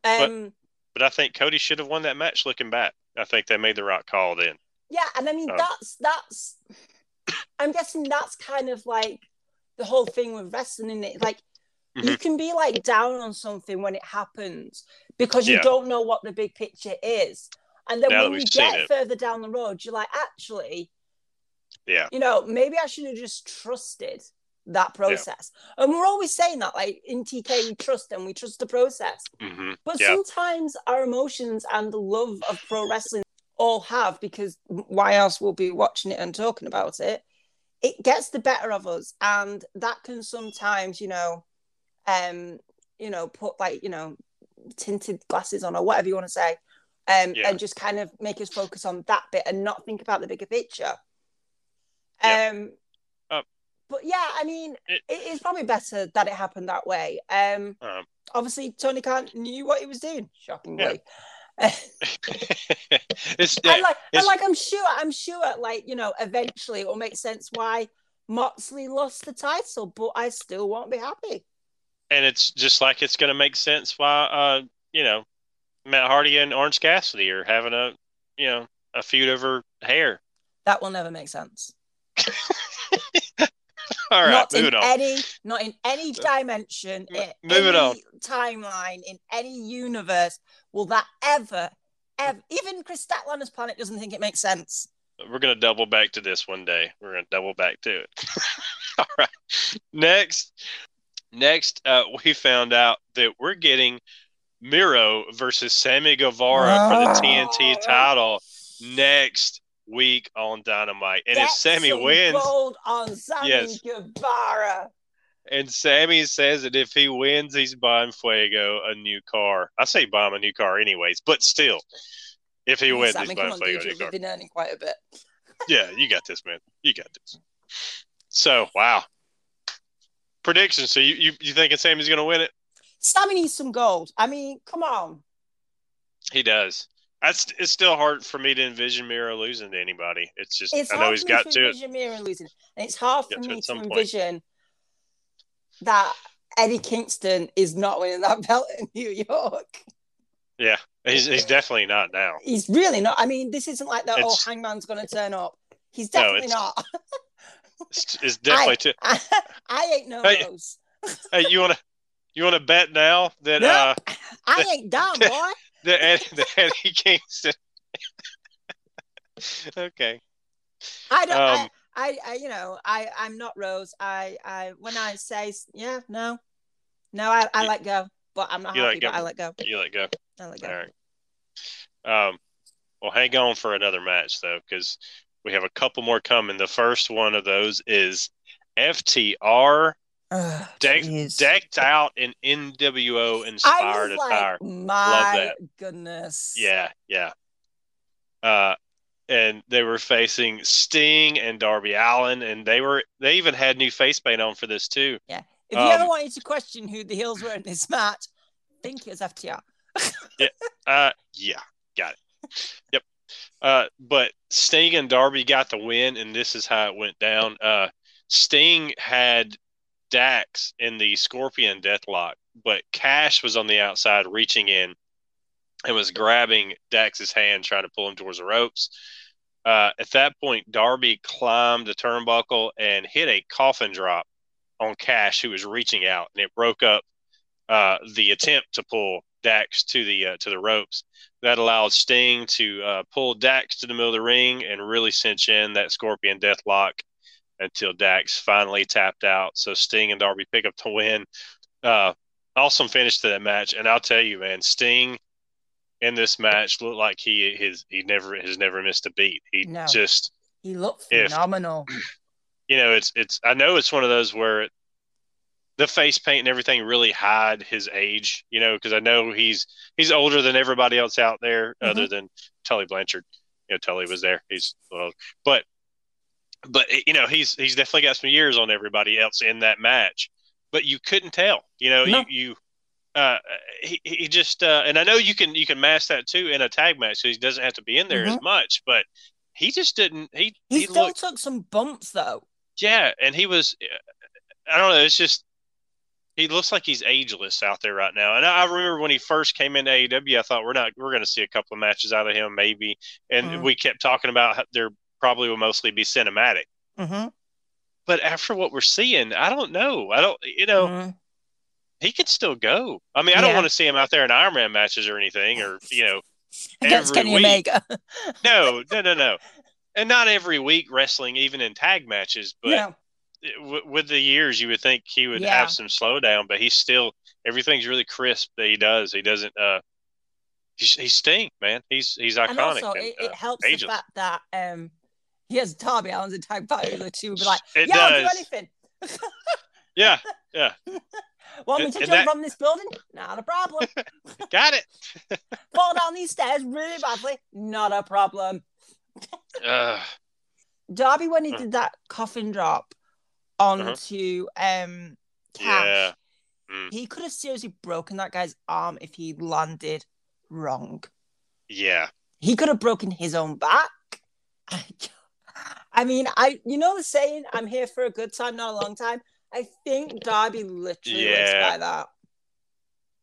Um, but, but I think Cody should have won that match. Looking back, I think they made the right call then. Yeah, and I mean um, that's that's. I'm guessing that's kind of like the whole thing with wrestling, isn't it? Like mm-hmm. you can be like down on something when it happens because you yeah. don't know what the big picture is, and then now when you get further down the road, you're like, actually, Yeah. You know, maybe I should have just trusted that process. Yeah. And we're always saying that, like, in T K, we trust and we trust the process. Mm-hmm. But yeah. sometimes our emotions and the love of pro wrestling all have, because why else we'll be watching it and talking about it, it gets the better of us. And that can sometimes, you know, um, you know, put, like, you know, tinted glasses on or whatever you want to say, um, yeah. and just kind of make us focus on that bit and not think about the bigger picture. Yeah. Um, um, but yeah, I mean, it, it is probably better that it happened that way. Um, um, obviously, Tony Khan knew what he was doing, shockingly. Yeah. it's, yeah, and like, it's... And like, I'm sure, I'm sure, like, you know, eventually it will make sense why Moxley lost the title, but I still won't be happy. And it's just like it's going to make sense why, uh, you know, Matt Hardy and Orange Cassidy are having a, you know, a feud over hair. That will never make sense. All right, not moving in on. Any, not in any dimension, M- moving any on. Timeline, in any universe, will that ever, ever? Even Chris Statlander's planet doesn't think it makes sense. We're gonna double back to this one day. We're gonna double back to it. All right, next, next, uh, we found out that we're getting Miro versus Sammy Guevara oh. for the T N T title next week on Dynamite, and Get if Sammy wins, gold on Sammy yes. Guevara. And Sammy says that if he wins, he's buying Fuego a new car. I say buy him a new car, anyways, but still, if he wins, Sammy, he's buying on, Fuego dude, a new car. Been earning quite a bit. Yeah, you got this, man. You got this. So, wow, prediction. So you you, you thinking Sammy's going to win it? Sammy needs some gold. I mean, come on. He does. That's, it's still hard for me to envision Miro losing to anybody. It's just, it's I know he's got to. It's hard for me to envision Miro losing. And it's hard for me to envision that Eddie Kingston is not winning that belt in New York. Yeah, he's he's definitely not now. He's really not. I mean, this isn't like that, oh, Hangman's going to turn up. He's definitely no, it's, not. it's, it's definitely... I, too. I, I ain't no hey, those. Hey, you want to you wanna bet now that... No, uh, I ain't dumb, boy. The Eddie, the Eddie Kingston. Okay. I don't. Um, I, I. I. You know. I. I'm not Rose. I. I. When I say yeah, no, no. I. I you, let go. But I'm not happy. But I let go. You let go. I let go. All right. Um. Well, hang on for another match though, because we have a couple more coming. The first one of those is F T R. Ugh, decked, decked out and N W O inspired attire. Like, my Love that. Goodness. Yeah, yeah. Uh, and they were facing Sting and Darby Allin, and they were they even had new face paint on for this too. Yeah. If um, you ever wanted to question who the heels were in this match, I think it was F T R. yeah. Uh, yeah. Got it. Yep. Uh, but Sting and Darby got the win, and this is how it went down. Uh, Sting had Dax in the Scorpion Deathlock, but Cash was on the outside reaching in and was grabbing Dax's hand, trying to pull him towards the ropes. Uh, at that point, Darby climbed the turnbuckle and hit a coffin drop on Cash, who was reaching out, and it broke up uh, the attempt to pull Dax to the uh, to the ropes. That allowed Sting to uh, pull Dax to the middle of the ring and really cinch in that Scorpion Deathlock, until Dax finally tapped out. So Sting and Darby pick up the win. Uh, awesome finish to that match. And I'll tell you, man, Sting in this match looked like he his he never has never missed a beat. He no. just he looked phenomenal. If, you know, it's it's I know it's one of those where the face paint and everything really hide his age, you know, because I know he's he's older than everybody else out there, mm-hmm. other than Tully Blanchard. You know, Tully was there. He's well, but. But, you know, he's he's definitely got some years on everybody else in that match. But you couldn't tell. You know, no. you, you uh, he, he just uh, – and I know you can you can mask that, too, in a tag match, so he doesn't have to be in there mm-hmm. as much. But he just didn't – he he, he still looked, took some bumps, though. Yeah, and he was – I don't know. It's just – he looks like he's ageless out there right now. And I, I remember when he first came into A E W, I thought, we're not – we're going to see a couple of matches out of him, maybe. And mm-hmm. we kept talking about how they're – probably will mostly be cinematic. Mm-hmm. But after what we're seeing, I don't know. I don't, you know, mm-hmm. he could still go. I mean, I yeah. don't want to see him out there in Iron Man matches or anything, or, you know, against Kenny Omega. no, no, no, no. and not every week wrestling, even in tag matches, but yeah. w- with the years, you would think he would yeah. have some slowdown, but he's still, everything's really crisp that he does. He doesn't, uh, he's, he's Sting, man. He's, he's iconic. And also, and, it, it uh, helps ageless. The fact that, um, he has Darby Allin's and tag partner that she would be like, it yeah, does. I'll do anything. Yeah, yeah. Want me to jump that... from this building? Not a problem. Got it. Fall down these stairs really badly? Not a problem. uh, Darby, when he did that coffin drop onto uh-huh. um, Cash, yeah. mm. he could have seriously broken that guy's arm if he landed wrong. Yeah. He could have broken his own back. I mean, I you know the saying, I'm here for a good time, not a long time? I think Darby literally yeah. lives by that.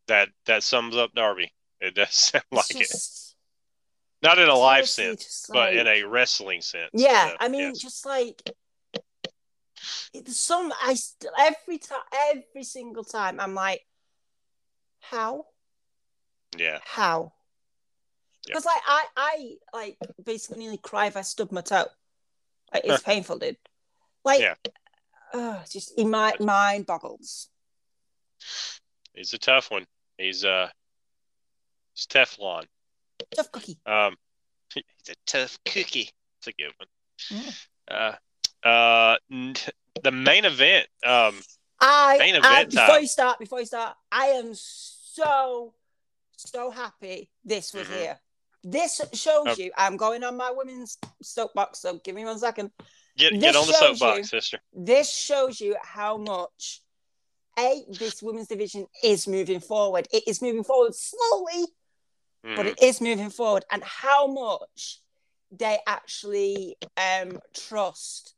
That that sums up Darby. It does sound like just, it. Not in a life sense, like, but in a wrestling sense. Yeah, so, I mean, yes. just like it's some. I every time, every single time, I'm like, how? Yeah. How? Because yep. like I, I like basically nearly cry if I stub my toe. Like, it's painful, dude. Like. Yeah. Oh, just in my mind boggles. He's a tough one. He's uh, he's Teflon. Tough cookie. Um, he's a tough cookie. It's a good one. Yeah. Uh, uh, the main event. Um, I main event I, before time. you start, before you start, I am so so happy this was mm-hmm. here. This shows okay. you. I'm going on my women's soapbox, so give me one second. Get this get on the soapbox, you, sister. This shows you how much, A, this women's division is moving forward. It is moving forward slowly, mm. but it is moving forward. And how much they actually um, trust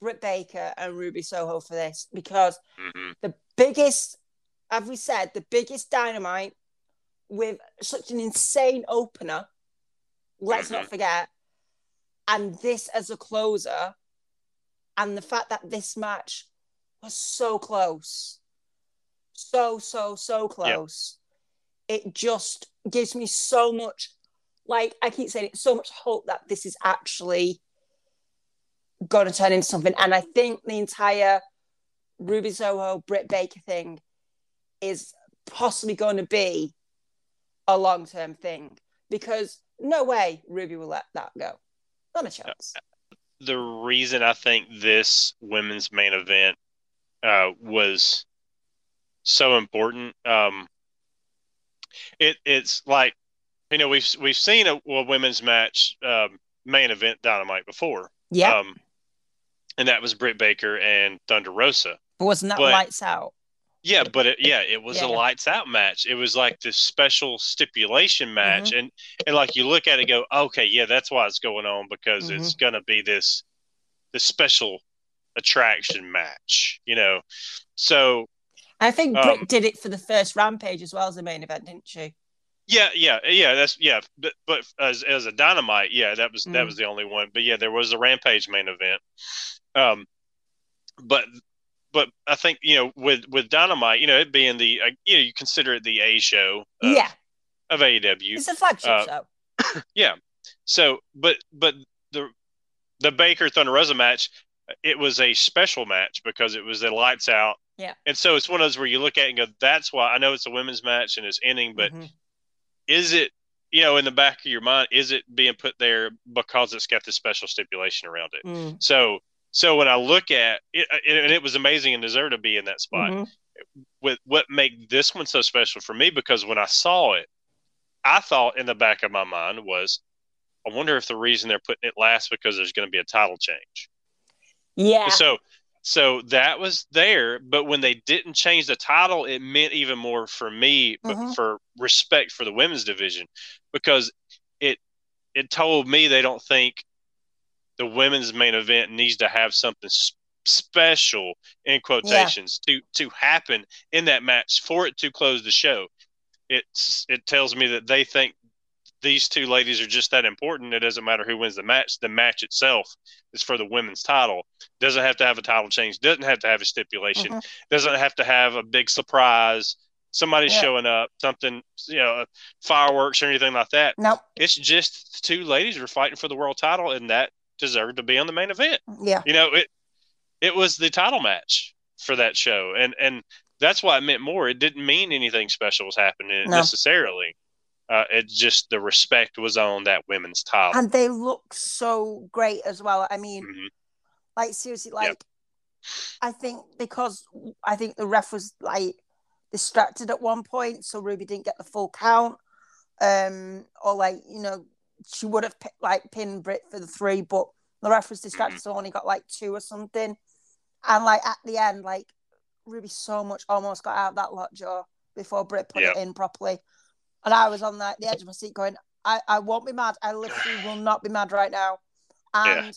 Britt Baker and Ruby Soho for this. Because mm-hmm. the biggest, have we said, the biggest Dynamite with such an insane opener, let's mm-hmm. not forget, and this as a closer, and the fact that this match was so close, so, so, so close, yep. it just gives me so much, like, I keep saying it, so much hope that this is actually going to turn into something. And I think the entire Ruby Soho, Britt Baker thing is possibly going to be a long-term thing, because no way Ruby will let that go. Not a chance. The reason I think this women's main event uh, was so important, um, it it's like, you know, we've we've seen a, a women's match um, main event Dynamite before, yeah, um, and that was Britt Baker and Thunder Rosa. But wasn't that but, lights out? Yeah, but it, yeah, it was yeah. a lights out match. It was like this special stipulation match, mm-hmm. and and like you look at it, and go, okay, yeah, that's why it's going on, because mm-hmm. it's gonna be this this special attraction match, you know. So I think um, Britt did it for the first Rampage as well as the main event, didn't she? Yeah, yeah, yeah. That's yeah, but, but as as a Dynamite, yeah, that was mm-hmm. that was the only one. But yeah, there was a Rampage main event, um, but. But I think, you know, with, with Dynamite, you know, it being the, uh, you know, you consider it the A show of, yeah. of A E W. It's a flagship uh, show. Yeah. So, but but the the Baker Thunder Rosa match, it was a special match because it was the lights out. Yeah. And so it's one of those where you look at it and go, that's why, I know it's a women's match and it's ending, but mm-hmm. is it, you know, in the back of your mind, is it being put there because it's got this special stipulation around it? Mm. So, So when I look at it, and it was amazing and deserved to be in that spot, mm-hmm. with what made this one so special for me, because when I saw it, I thought in the back of my mind was, I wonder if the reason they're putting it last because there's going to be a title change. Yeah. So, so that was there, but when they didn't change the title, it meant even more for me, mm-hmm. but for respect for the women's division, because it, it told me they don't think the women's main event needs to have something sp- special in quotations yeah. to, to happen in that match for it to close the show. It's, it tells me that they think these two ladies are just that important. It doesn't matter who wins the match. The match itself is for the women's title. Doesn't have to have a title change. Doesn't have to have a stipulation. Mm-hmm. Doesn't have to have a big surprise. Somebody yeah. showing up, something, you know, fireworks or anything like that. No, nope. It's just two ladies who are fighting for the world title, and that deserved to be on the main event. Yeah. You know, it it was the title match for that show. And and that's why it meant more. It didn't mean anything special was happening no. necessarily. Uh, it's just the respect was on that women's title. And they looked so great as well. I mean, mm-hmm. like, seriously, like, yep. I think because I think the ref was, like, distracted at one point, so Ruby didn't get the full count. Um, or, like, you know, she would have, like, pinned Britt for the three, but the ref was distracted, so only got, like, two or something. And, like, at the end, like, Ruby so much almost got out of that lockjaw before Britt put yep. it in properly. And I was on like the edge of my seat going, I, I won't be mad. I literally will not be mad right now. And yeah.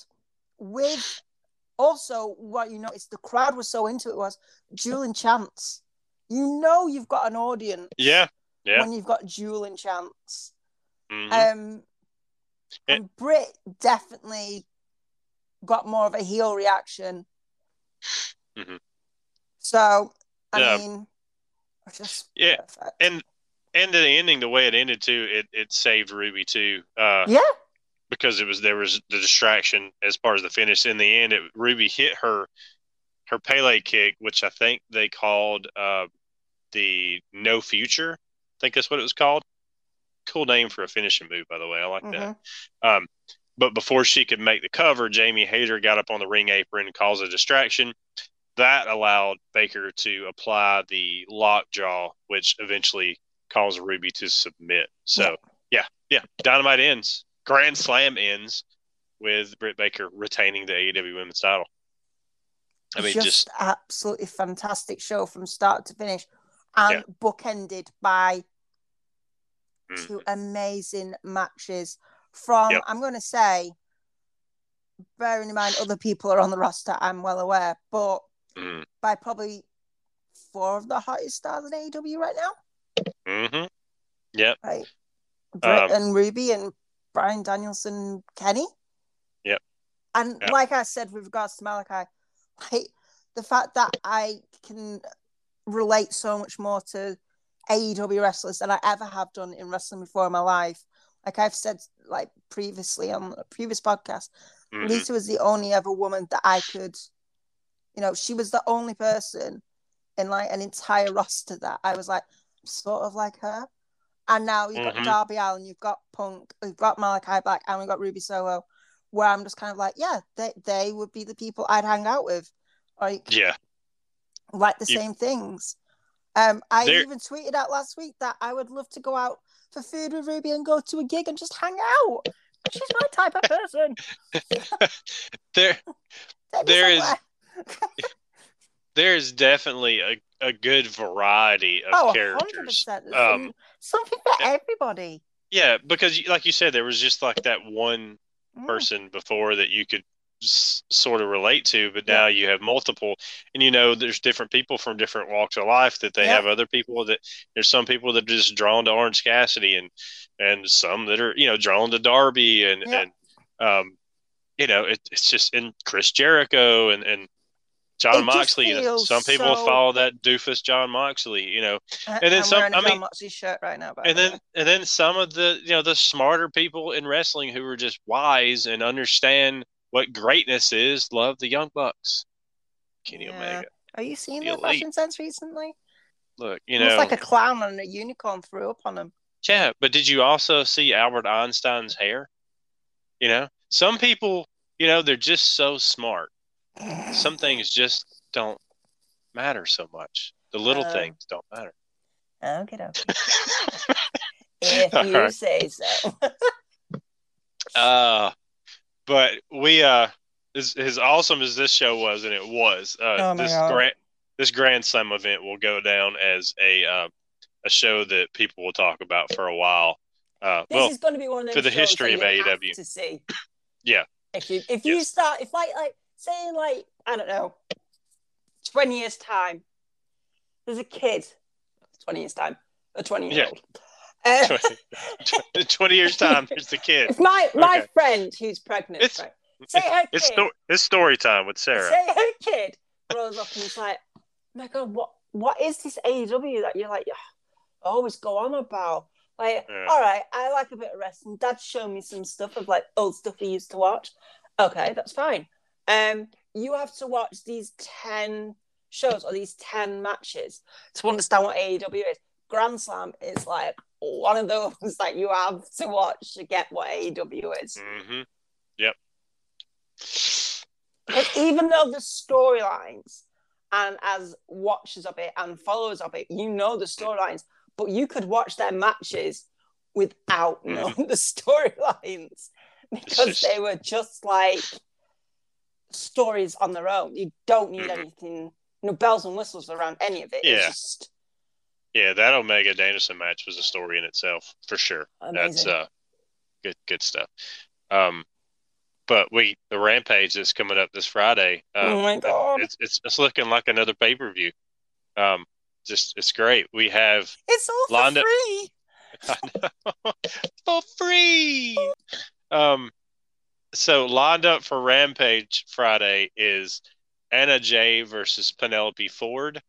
with also what you noticed, the crowd was so into it was Jewel and Chance. You know you've got an audience yeah, yeah. when you've got Jewel and Chance. Mm-hmm. Um, yeah. And Britt definitely got more of a heel reaction. Mm-hmm. So, I yeah. mean, just yeah. perfect. And And the ending, the way it ended too, it, it saved Ruby too. Uh, yeah, because it was there was the distraction as far as the finish. In the end, it, Ruby hit her her Pele kick, which I think they called uh, the No Future. I think that's what it was called. Cool name for a finishing move, by the way. I like mm-hmm. that. Um, but before she could make the cover, Jamie Hayter got up on the ring apron and caused a distraction. That allowed Baker to apply the lockjaw, which eventually cause Ruby to submit. So, yeah. yeah, yeah. Dynamite ends. Grand Slam ends with Britt Baker retaining the A E W Women's title. I mean, just, just absolutely fantastic show from start to finish, and yeah. bookended by mm. two amazing matches. From yep. I'm going to say, bearing in mind other people are on the roster, I'm well aware, but mm. by probably four of the hottest stars in A E W right now. Mm-hmm. Yep. Right. Britt um, and Ruby and Bryan Danielson, Kenny. Yep. And yep. like I said with regards to Malachi, like the fact that I can relate so much more to A E W wrestlers than I ever have done in wrestling before in my life. Like I've said, like previously on a previous podcast, mm-hmm. Lita was the only ever woman that I could, you know, she was the only person in like an entire roster that I was like, sort of like her. And now you've mm-hmm. got Darby Allin, you've got Punk, you've got Malachi Black, and we've got Ruby Soho, where I'm just kind of like, yeah, they, they would be the people I'd hang out with. Like, yeah. like the you, same things. Um, I even tweeted out last week that I would love to go out for food with Ruby and go to a gig and just hang out. She's my type of person. there, there is there is definitely a A good variety of oh, characters. one hundred percent. Um, Something for yeah, everybody. Yeah, because like you said, there was just like that one mm. person before that you could s- sort of relate to, but yeah. now you have multiple. And you know, there's different people from different walks of life that they yeah. have other people that there's some people that are just drawn to Orange Cassidy and and some that are, you know, drawn to Darby and, yeah. and um, you know, it, it's just in Chris Jericho and, and John Moxley, you know, some people so... follow that doofus John Moxley, you know, and then I'm some. I mean, John Moxley's shirt right now, and then way. and then some of the you know the smarter people in wrestling who are just wise and understand what greatness is. Love the Young Bucks, Kenny yeah. Omega. Are you seeing their fashion sense recently? Look, you know, it's like a clown and a unicorn threw up on him. Yeah, but did you also see Albert Einstein's hair? You know, some people, you know, they're just so smart. Some things just don't matter so much. The little um, things don't matter. Okay, okay. If you right. say so. uh, but we, uh, as, as awesome as this show was, and it was, uh, oh this grand, this Grand Slam event will go down as a uh, a show that people will talk about for a while. Uh, this well, is going to be one of those for the history of A E W to see. Yeah. If you if you yes. start if like like. Say in like, I don't know, twenty years time, there's a kid, twenty years time, a twenty year old. Yeah. Uh, twenty years time, there's the kid. It's my, my okay. friend who's pregnant. It's, right? say her it's, kid, sto- it's story time with Sarah. Say her kid grows up and it's like, oh my God, what what is this A E W that you're like, oh, I always go on about? Like, yeah. all right, I like a bit of wrestling. Dad's shown me some stuff of like old stuff he used to watch. Okay, that's fine. Um, you have to watch these ten shows or these ten matches to understand what A E W is. Grand Slam is like one of those that you have to watch to get what A E W is. Mm-hmm. Yep. But even though the storylines, and as watchers of it and followers of it, you know the storylines, but you could watch their matches without knowing mm-hmm. the storylines, because just... they were just like stories on their own. You don't need mm-hmm. anything, no bells and whistles around any of it. Yeah. It's just... yeah, that Omega Danielson match was a story in itself, for sure. Amazing. That's uh, good, good stuff. Um, but we the Rampage is coming up this Friday. Um, oh my God! It's, it's it's looking like another pay per view. Um, just it's great. We have it's all for Lana... free. I know. For free. Um, so lined up for Rampage Friday is Anna Jay versus Penelope Ford.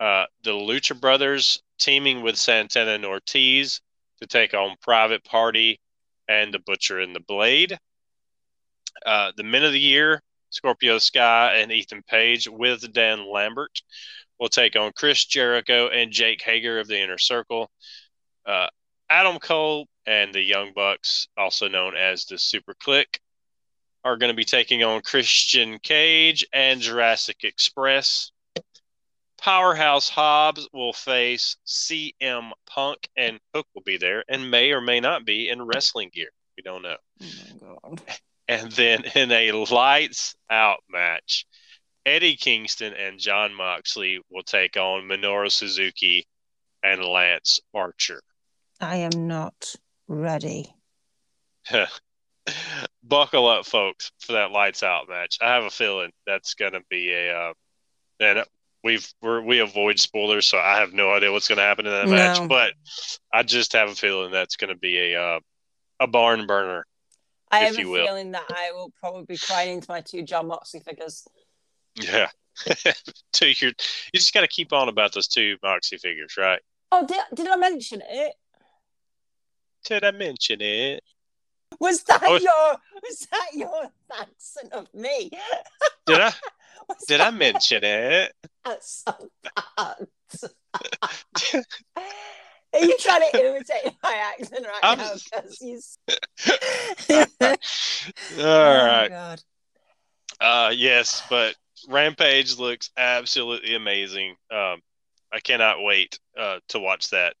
Uh, the Lucha Brothers teaming with Santana and Ortiz to take on Private Party and the Butcher and the Blade. Uh, the Men of the Year, Scorpio Sky and Ethan Page with Dan Lambert, will take on Chris Jericho and Jake Hager of the Inner Circle. Uh, Adam Cole and the Young Bucks, also known as the Super Clique, are going to be taking on Christian Cage and Jurassic Express. Powerhouse Hobbs will face C M Punk, and Hook will be there and may or may not be in wrestling gear. We don't know. Oh my God. And then in a lights-out match, Eddie Kingston and Jon Moxley will take on Minoru Suzuki and Lance Archer. I am not ready. Buckle up, folks, for that lights out match. I have a feeling that's going to be a. Uh, and we've we're, we avoid spoilers, so I have no idea what's going to happen in that no. match. But I just have a feeling that's going to be a uh, a barn burner. I have a will. feeling that I will probably be crying into my two Jon Moxley figures. Yeah, two. Your, you just got to keep on about those two Moxley figures, right? Oh, did, did I mention it? Did I mention it? Was that was, your was that your accent of me? Did I? did that, I mention it? That's so bad. Are you trying to imitate my accent right I'm... now? Because you. All right. Oh my God. Uh, yes, but Rampage looks absolutely amazing. Um, I cannot wait uh, to watch that.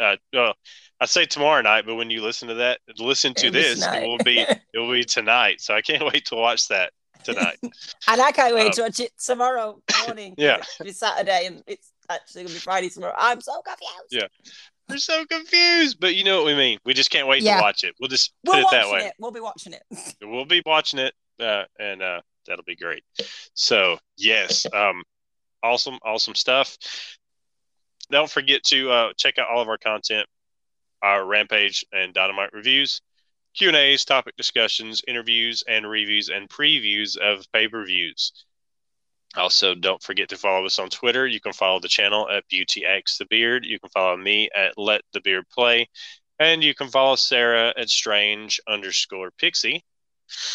Uh, well, I say tomorrow night, but when you listen to that, listen to this, night. it will be it will be tonight. So I can't wait to watch that tonight, and I can't wait um, to watch it tomorrow morning. Yeah, it's Saturday, and it's actually gonna be Friday tomorrow. I'm so confused. Yeah, we're so confused, but you know what we mean. We just can't wait yeah. to watch it. We'll just put we're it that way. It. We'll be watching it. We'll be watching it, uh, and uh, that'll be great. So yes, um, awesome, awesome stuff. Don't forget to uh, check out all of our content, our Rampage and Dynamite reviews, Q and A's, topic discussions, interviews, and reviews and previews of pay-per-views. Also, don't forget to follow us on Twitter. You can follow the channel at BeautyXTheBeard. You can follow me at Let the Beard Play. And you can follow Sarah at Strange underscore Pixie.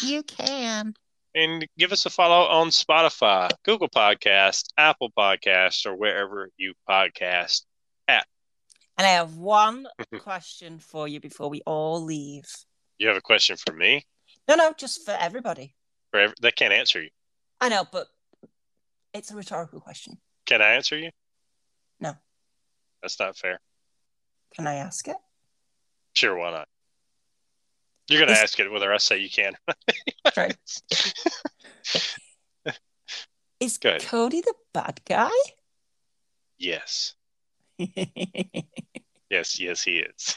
You can. And give us a follow on Spotify, Google Podcasts, Apple Podcasts, or wherever you podcast at. And I have one question for you before we all leave. You have a question for me? No, no, just for everybody. For every- They can't answer you. I know, but it's a rhetorical question. Can I answer you? No. That's not fair. Can I ask it? Sure, why not? You're going to Is- ask it whether I say you can. Right. Is Cody the bad guy? Yes. yes, yes, he is.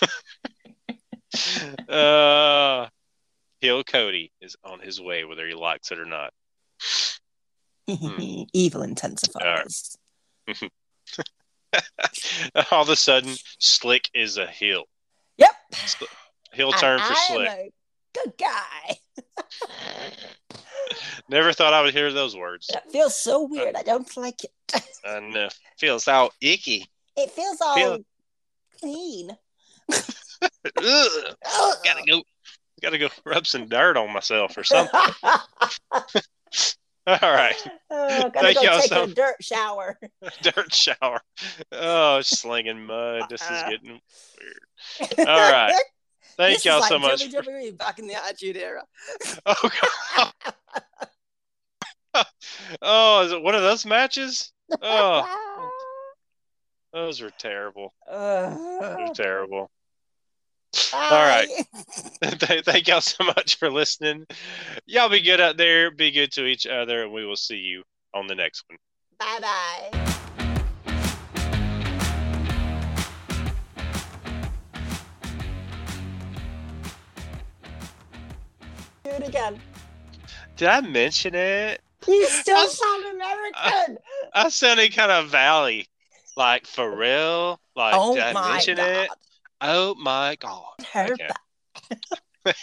uh, Hill Cody is on his way, whether he likes it or not. Hmm. Evil intensifies. All, right. All of a sudden, Slick is a heel. Yep. Slick. He'll turn and for I'm Slick. A good guy. Never thought I would hear those words. That feels so weird. Uh, I don't like it. And uh, feels all icky. It feels all Feel- clean. Ugh. Gotta go. got to go rub some dirt on myself or something. All right. Oh, thank y'all take so. A dirt shower. Dirt shower. Oh, it's slinging mud. This uh-uh. is getting weird. All right. Thank this y'all is like so much. Jimmy, for... Jimmy back in the Attitude Era. Oh God. Oh, is it one of those matches? Oh, those were terrible. Uh, those were terrible. Bye. All right. Thank y'all so much for listening. Y'all be good out there. Be good to each other. And we will see you on the next one. Bye-bye. Do it again. Did I mention it? You still I, sound American. I, I sounded kind of valley. Like, for real. Like, oh did I mention God. It? Oh, my God. Her okay.